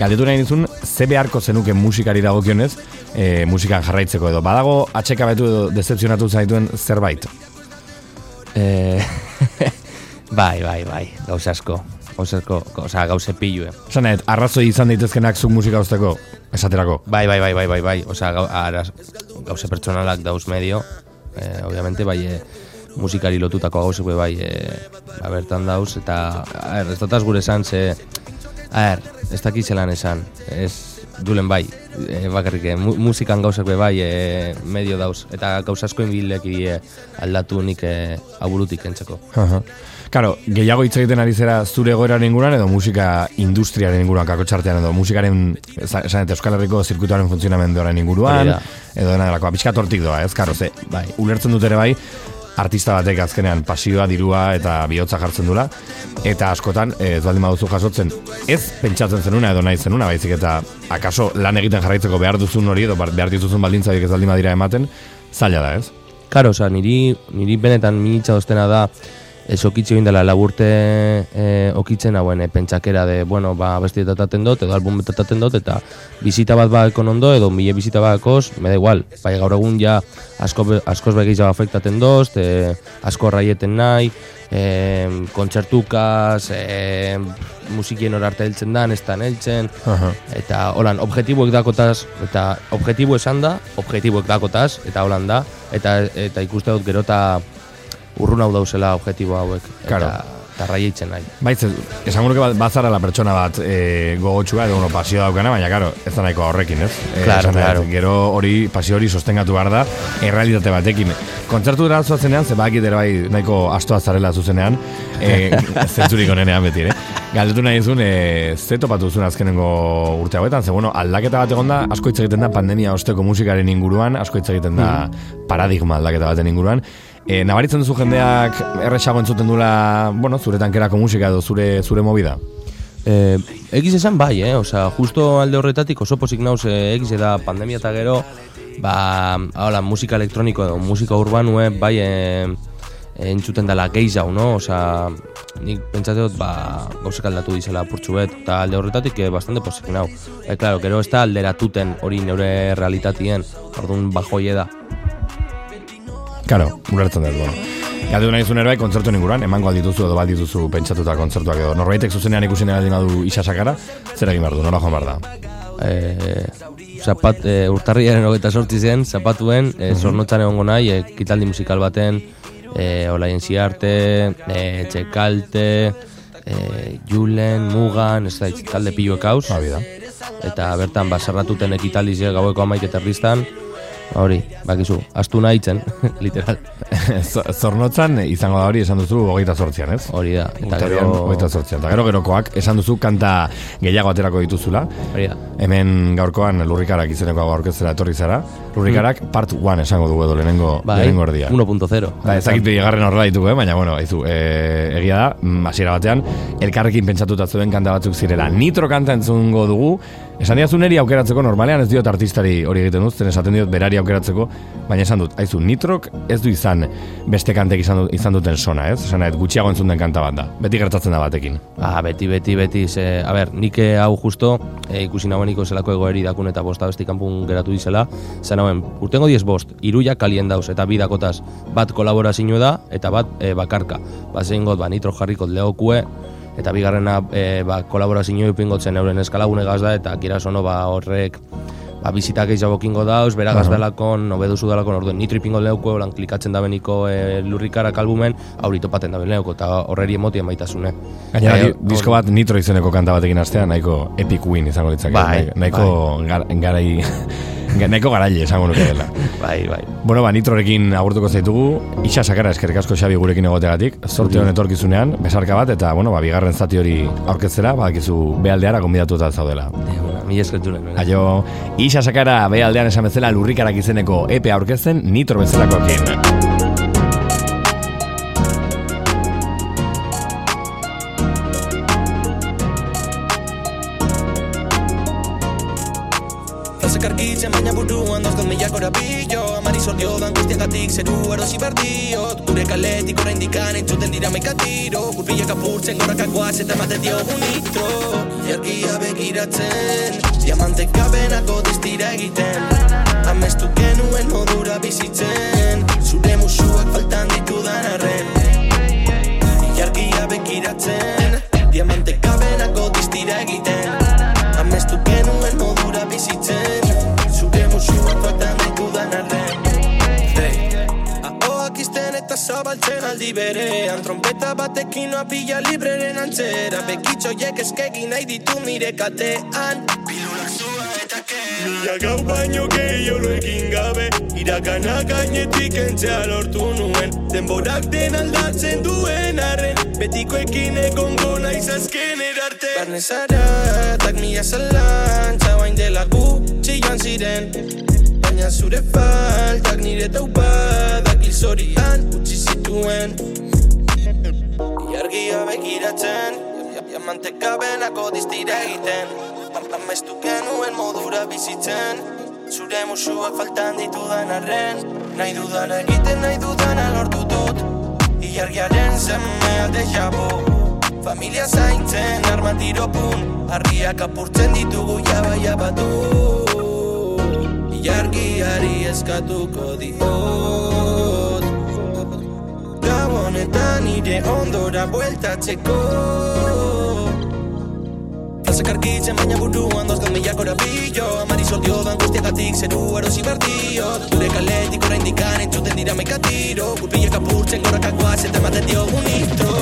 galdetu nahi nizun, ze beharko zenuke musikari dagokionez, musikan jarraitzeko edo, badago, atxekabetu edo dezepzionatu zaituen zerbait? Bai, gauze asko, oza, gauze pilue. Zanet, arrazoi izan daitezkenak zuk musika usteko, esaterako? Bai, oza, gauze pertsonalak dauz medio, obviamente, bai, musikari lotutako gauzek be bai, bertan dauz, eta, ez dotaz gure esan, ze, ez dakitzelan esan, ez dulen bai, bakarrik, musikan gauzek be bai, medio dauz, eta gauzaskoen bilek aldatu nik aburutik entzeko. Karo, gehiago hitz egiten ari zera zure egoeraren inguruan edo musika industriaren inguruan, kakotxartean edo musikaren, esanet, Euskal Herriko zirkuituaren funtzionamenduaren inguruan, edo dena delako, apitxka tortik doa, ez, karo, ze, bai, ulertzen dut ere bai, artista batek azkenean pasioa, dirua eta bihotza jartzen dula, eta askotan, ez baldin baduzu jasotzen, ez pentsatzen zenuna edo nahi zenuna, baizik eta, akaso, lan egiten jarraitzeko behar duzun hori edo behar dituzun baldintzaik ez baldin badira ematen, zaila da, ez? Karo, oza, niri benetan minitza doztena da, esokitxe bindela laburte okitzen hauen pentsakera de, bueno, ba, besti tataten dut, edo album tataten dut, eta bizita bat badakon ondo, edo mile bizita badakoz, me da igual, bai gaur egun ja askoz begitza afektaten doz, asko raieten nahi, kontzertukaz, musikien horarte heltzen dan, ez dan heltzen, eta holan, objetiboek dakotaz, eta objetibo esan da, objetiboek dakotaz, eta holan da, eta ikuste dut gerota urrun hau dauzela objektibo hauek, eta raieitzen nahi. Baitze, esan guruke bat zara la pertsona bat gogotxua edo uno pasio daukana, baina, karo, ez da nahikoa horrekin, ez? Claro, claro. Gero hori, pasio hori sostengatu behar da, errealitate batekin. Kontzertu dara zuatzenean, ze bakit ere bai nahiko astoa zarela zuzenean, zentzurik onenean beti, ere? Galdetu nahi zuen, ze topatu zuen azkenengo urte hauetan, ze, bueno, aldaketa bat egon da, asko hitz egiten da pandemia osteko musikaren inguruan, asko hitz egiten da paradigma aldaketa baten inguruan. Nabaritzen duzu jendeak erresago entzuten dula, bueno, zure tankerako musika edo zure movida? Egiz esan bai, oza, justo alde horretatik oso pozik nauz egiz eda pandemia eta gero, ba, hola, musika elektroniko edo musika urbanue bai entzuten dela gehiago, no? Oza, nik pentsateot, ba, gauzek aldatu dizela apurtxu bet, eta alde horretatik bastante pozik nau. Claro, gero ez da alderatuten hori neure realitatien, orduan bajoi eda. Karo, urartzen dut, bueno. Gatu nahi zuen erbai, kontzertu ninguruan, emango aldituzu edo baldituzu pentsatuta kontzertuak edo. Norbaitek zuzenean ikusien aldin badu isasakara, zer egin behar du, nora joan behar da? Urtarriaren 28 zen, zapatuen, zornotzan egongo nahi, kitaldi musikal baten, olaientzia arte, txekalte, julen, mugan, ez da, talde piloek hauz. Eta bertan, basarratuten ekitalizia gaueko amaiketerristan, hori, bakizu, astu nahitzen, literal. Zornotzan izango da hori esan duzu 28an, ez? Hori da. Eta gero gerokoak esan duzu kanta gehiago aterako dituzula. Hori da. Hemen gaurkoan lurrikarak izenekoa gaurkezera etorri zara. Lurrikarak part 1 esango dugu edo lehenengo erdia. 1.0. Ez dakit bigarren horrela ditugu, baina, bueno, egia da, hasiera batean, elkarrekin pentsatuta zuen kanta batzuk zirela. Nitro kanta entzungo dugu. Esan diazu neri aukeratzeko, normalean ez diot artistari hori egiten dut, zen esaten diot berari aukeratzeko, baina esan dut, haizu, nitrok ez du izan beste kantek izan duten sona, ez? Esan nahet, gutxiago entzun den kanta bat da, beti gertatzen da batekin. Beti, a ber, nik hau justo, ikusi nahueniko zelako egoeri dakun eta bosta beste kanpun geratu dizela, zen hauen, urtengo 10 bost, 2 kalien dauz, eta 2 dakotaz, bat kolaborazio da, eta bat bakarka. Bazein got, nitrok jarrikot lehokue, eta bigarrena kolaborazio ipingotzen euren eskalagunegaz da, eta kiraz ono horrek bizitak eizago kingo dauz, beragaz dalakon, nobeduzu dalakon, orduen nitro ipingo leuko, lan klikatzen da beniko lurrikarak albumen, aurito paten da ben leuko, eta horreri emotien baitasune. Gainera, disko bat nitro izeneko kanta batekin astean, nahiko epic win izango ditzak, nahiko garai... Nahiko garaile esango nuke dela. Bai. Bueno, nitrorekin agurtuko zaitugu, isasakara eskerrik asko Xabi gurekin egoteagatik, sorte hon etorkizunean, besarka bat, eta, bueno, bigarren zati hori aurkezera, badakizu behaldeara konbidatu eta zaudela. Mila eskertunen. Aio, isasakara behaldean esan bezala lurrikarak izeneko EPE aurkezten nitro bezalakoekin. Baina buruan dauzkan milak horapillo Amari zoriodan guztiakatik zeru erosi berdiot Gure kaletik orain dikan entzuten dira maikatiro Gurriak apurtzen gorrakakoaz eta batet diogu nitro Jarkia begiratzen Diamantek gabenako diztira egiten Amestu genuen modura bizitzen Zure musuak faltan ditudan arren Jarkia begiratzen Diamantek gabenako diztira egiten Amestu genuen modura bizitzen Zure musuak faltan ditudan arren Ahoak izten eta baltzen aldi berean, trompeta batekin noa pila libreren antzera, begitxoiek eskegi nahi ditu nire katean, pilulak zua eta kera. Mila gau baino gehiolo egin gabe, irakana gainetik entzea lortu nuen, denborak den aldatzen duen arren, betikoekin egon gona izazken erarte. Barne zara, tak mila zelan, txabain dela gutxian ziren, baina zure faltak nire taupadak Zorian utzi zituen Iargia begiratzen Diamantek gabenako diztira egiten Ameztu genuen modura bizitzen Zure musuak faltan ditudan arren Nahi dudan egiten, nahi dudan alortu dut Iargiaren zemea dejabu Familia zaintzen armatiropun Argiak apurtzen ditugu jaba du Iargiari eskatuko dio Gabonetan ire ondora bueltatzeko Plazak arkitzen baina buruan dozgan meiak orabillo Amarizol diodan guztiagatik zeru erosi bardio Dure kaletik orain dikan entzuten dira maikatiro Gurpillak apurtzen gorakakoaz eta ematen diogun ito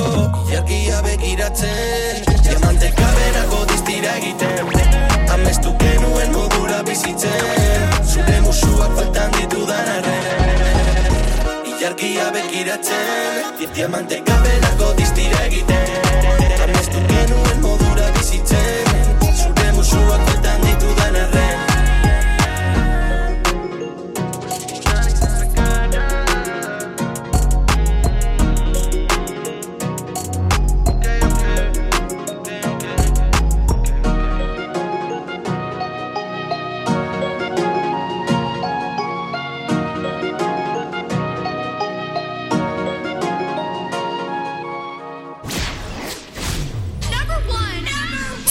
Iargia begiratzen Diamantek gabenako diztira egiten Amestu genuen modura bizitzen Zure musuak faltan ditudan arren Iargia begiratzen, diamantek gabenako diztira egiten Amestu genuen modura bizitzen, zure musuak faltan ditudan arren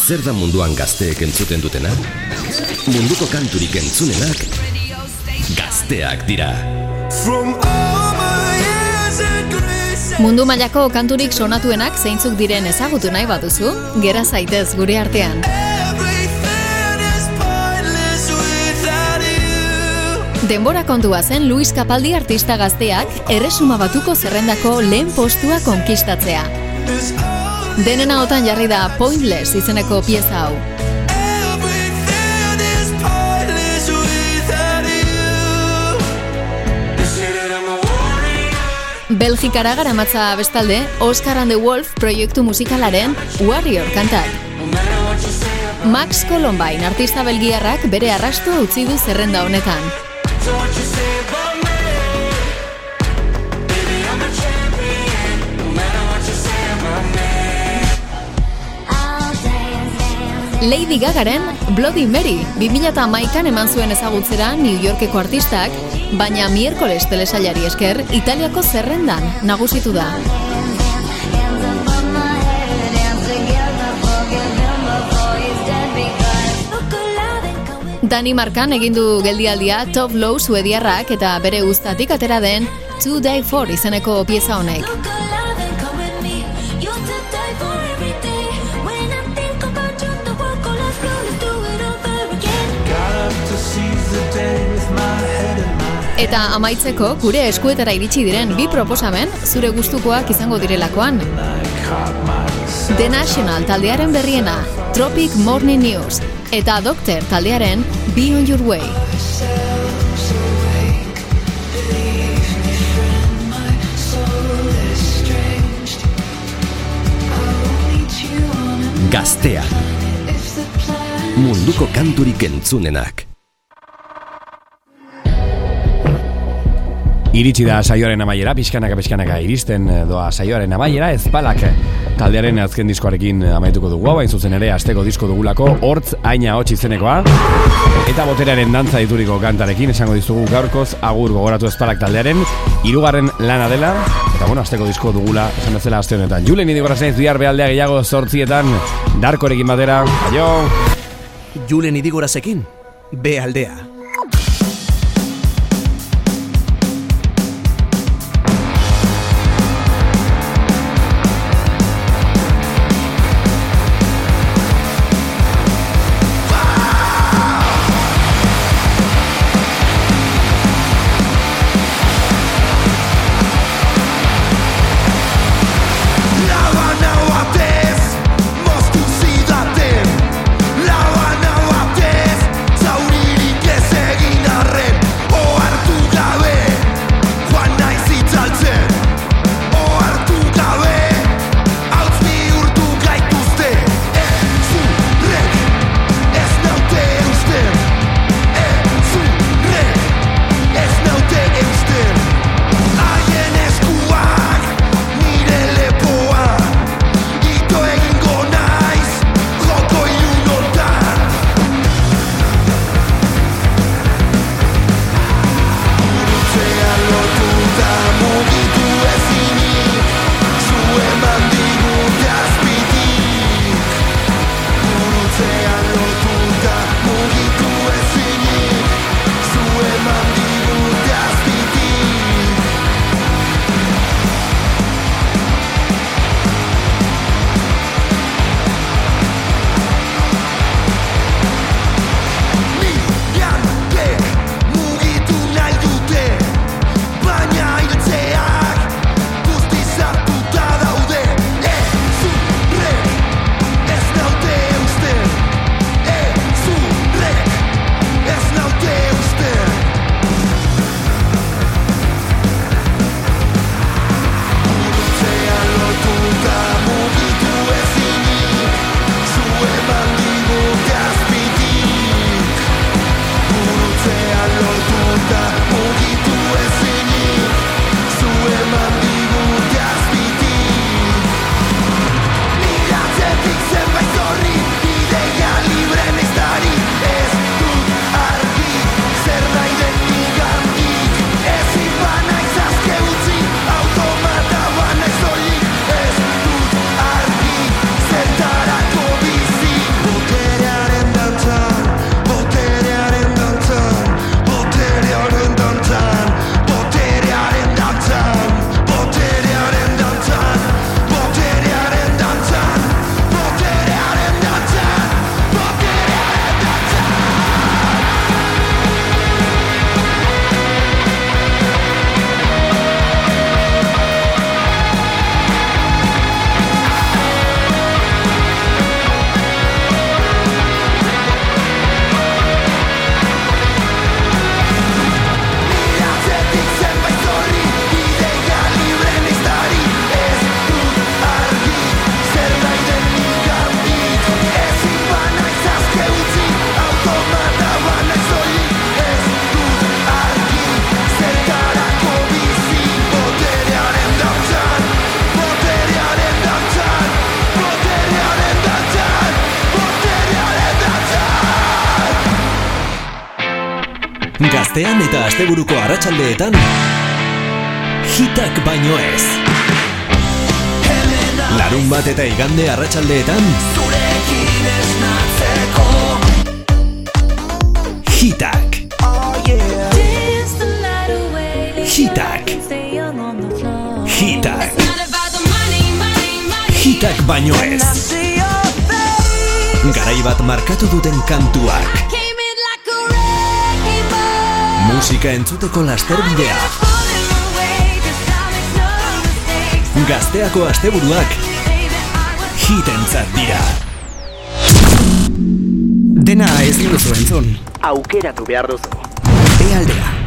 Zer da munduan gazteek entzuten dutena? Munduko kanturik entzunenak gazteak dira. Mundu mailako kanturik sonatuenak zeintzuk diren ezagutu nahi baduzu, gera zaitez gure artean. Denbora kontua zen Luis Capaldi artista gazteak erresuma batuko zerrendako lehen postua konkistatzea. Denen ahotan jarri da Pointless izeneko pieza hau. Belgikara garamatza bestalde Oscar and the Wolf proiektu musikalaren Warrior kantak. Max Columbine artista belgiarrak bere arrastoa utzi du zerrenda honetan. Lady Gagaren Bloody Mary 2011an eman zuen ezagutzera New Yorkeko artistak, baina mierkoles telesailari esker Italiako zerrendan nagusitu da. Danimarkan egin du geldialdia Top Low suediarrak eta bere uztatik atera den To Die For izeneko pieza honek. Eta amaitzeko gure eskuetara iritsi diren bi proposamen zure gustukoak izango direlakoan. The National taldearen berriena, Tropic Morning News, eta Doctor taldearen Be On Your Way. Gaztea. Munduko kanturik entzunenak. Iritsi da saioaren amaiera, pixkanaka iristen doa saioaren amaiera, ezpalak taldearen azken diskoarekin amaituko dugu, bain zuzen ere asteko disko dugulako, hortz aina hotz izenekoa, eta boteraren dantza dituriko kantarekin esango dizugu gaurkoz agur gogoratu ezpalak taldearen, 3. lana dela, eta bueno, asteko disko dugula esan bezala aste honetan. Julen Idigoraz naiz bihar behaldea gehiago 8:00, Darkorekin batera, aio! Julen Idigorazekin, behaldea. astean eta asteburuko arratsaldeetan hitak baino ez. Larun bat eta igande arratsaldeetan hitak. Hitak. Hitak. Hitak baino ez. Garai bat markatu duten kantuak. Musika entzuteko lasterbidea. Gazteako asteburuak hitentzat dira. Dena ez duzu entzun, aukeratu behar duzu. Be aldera.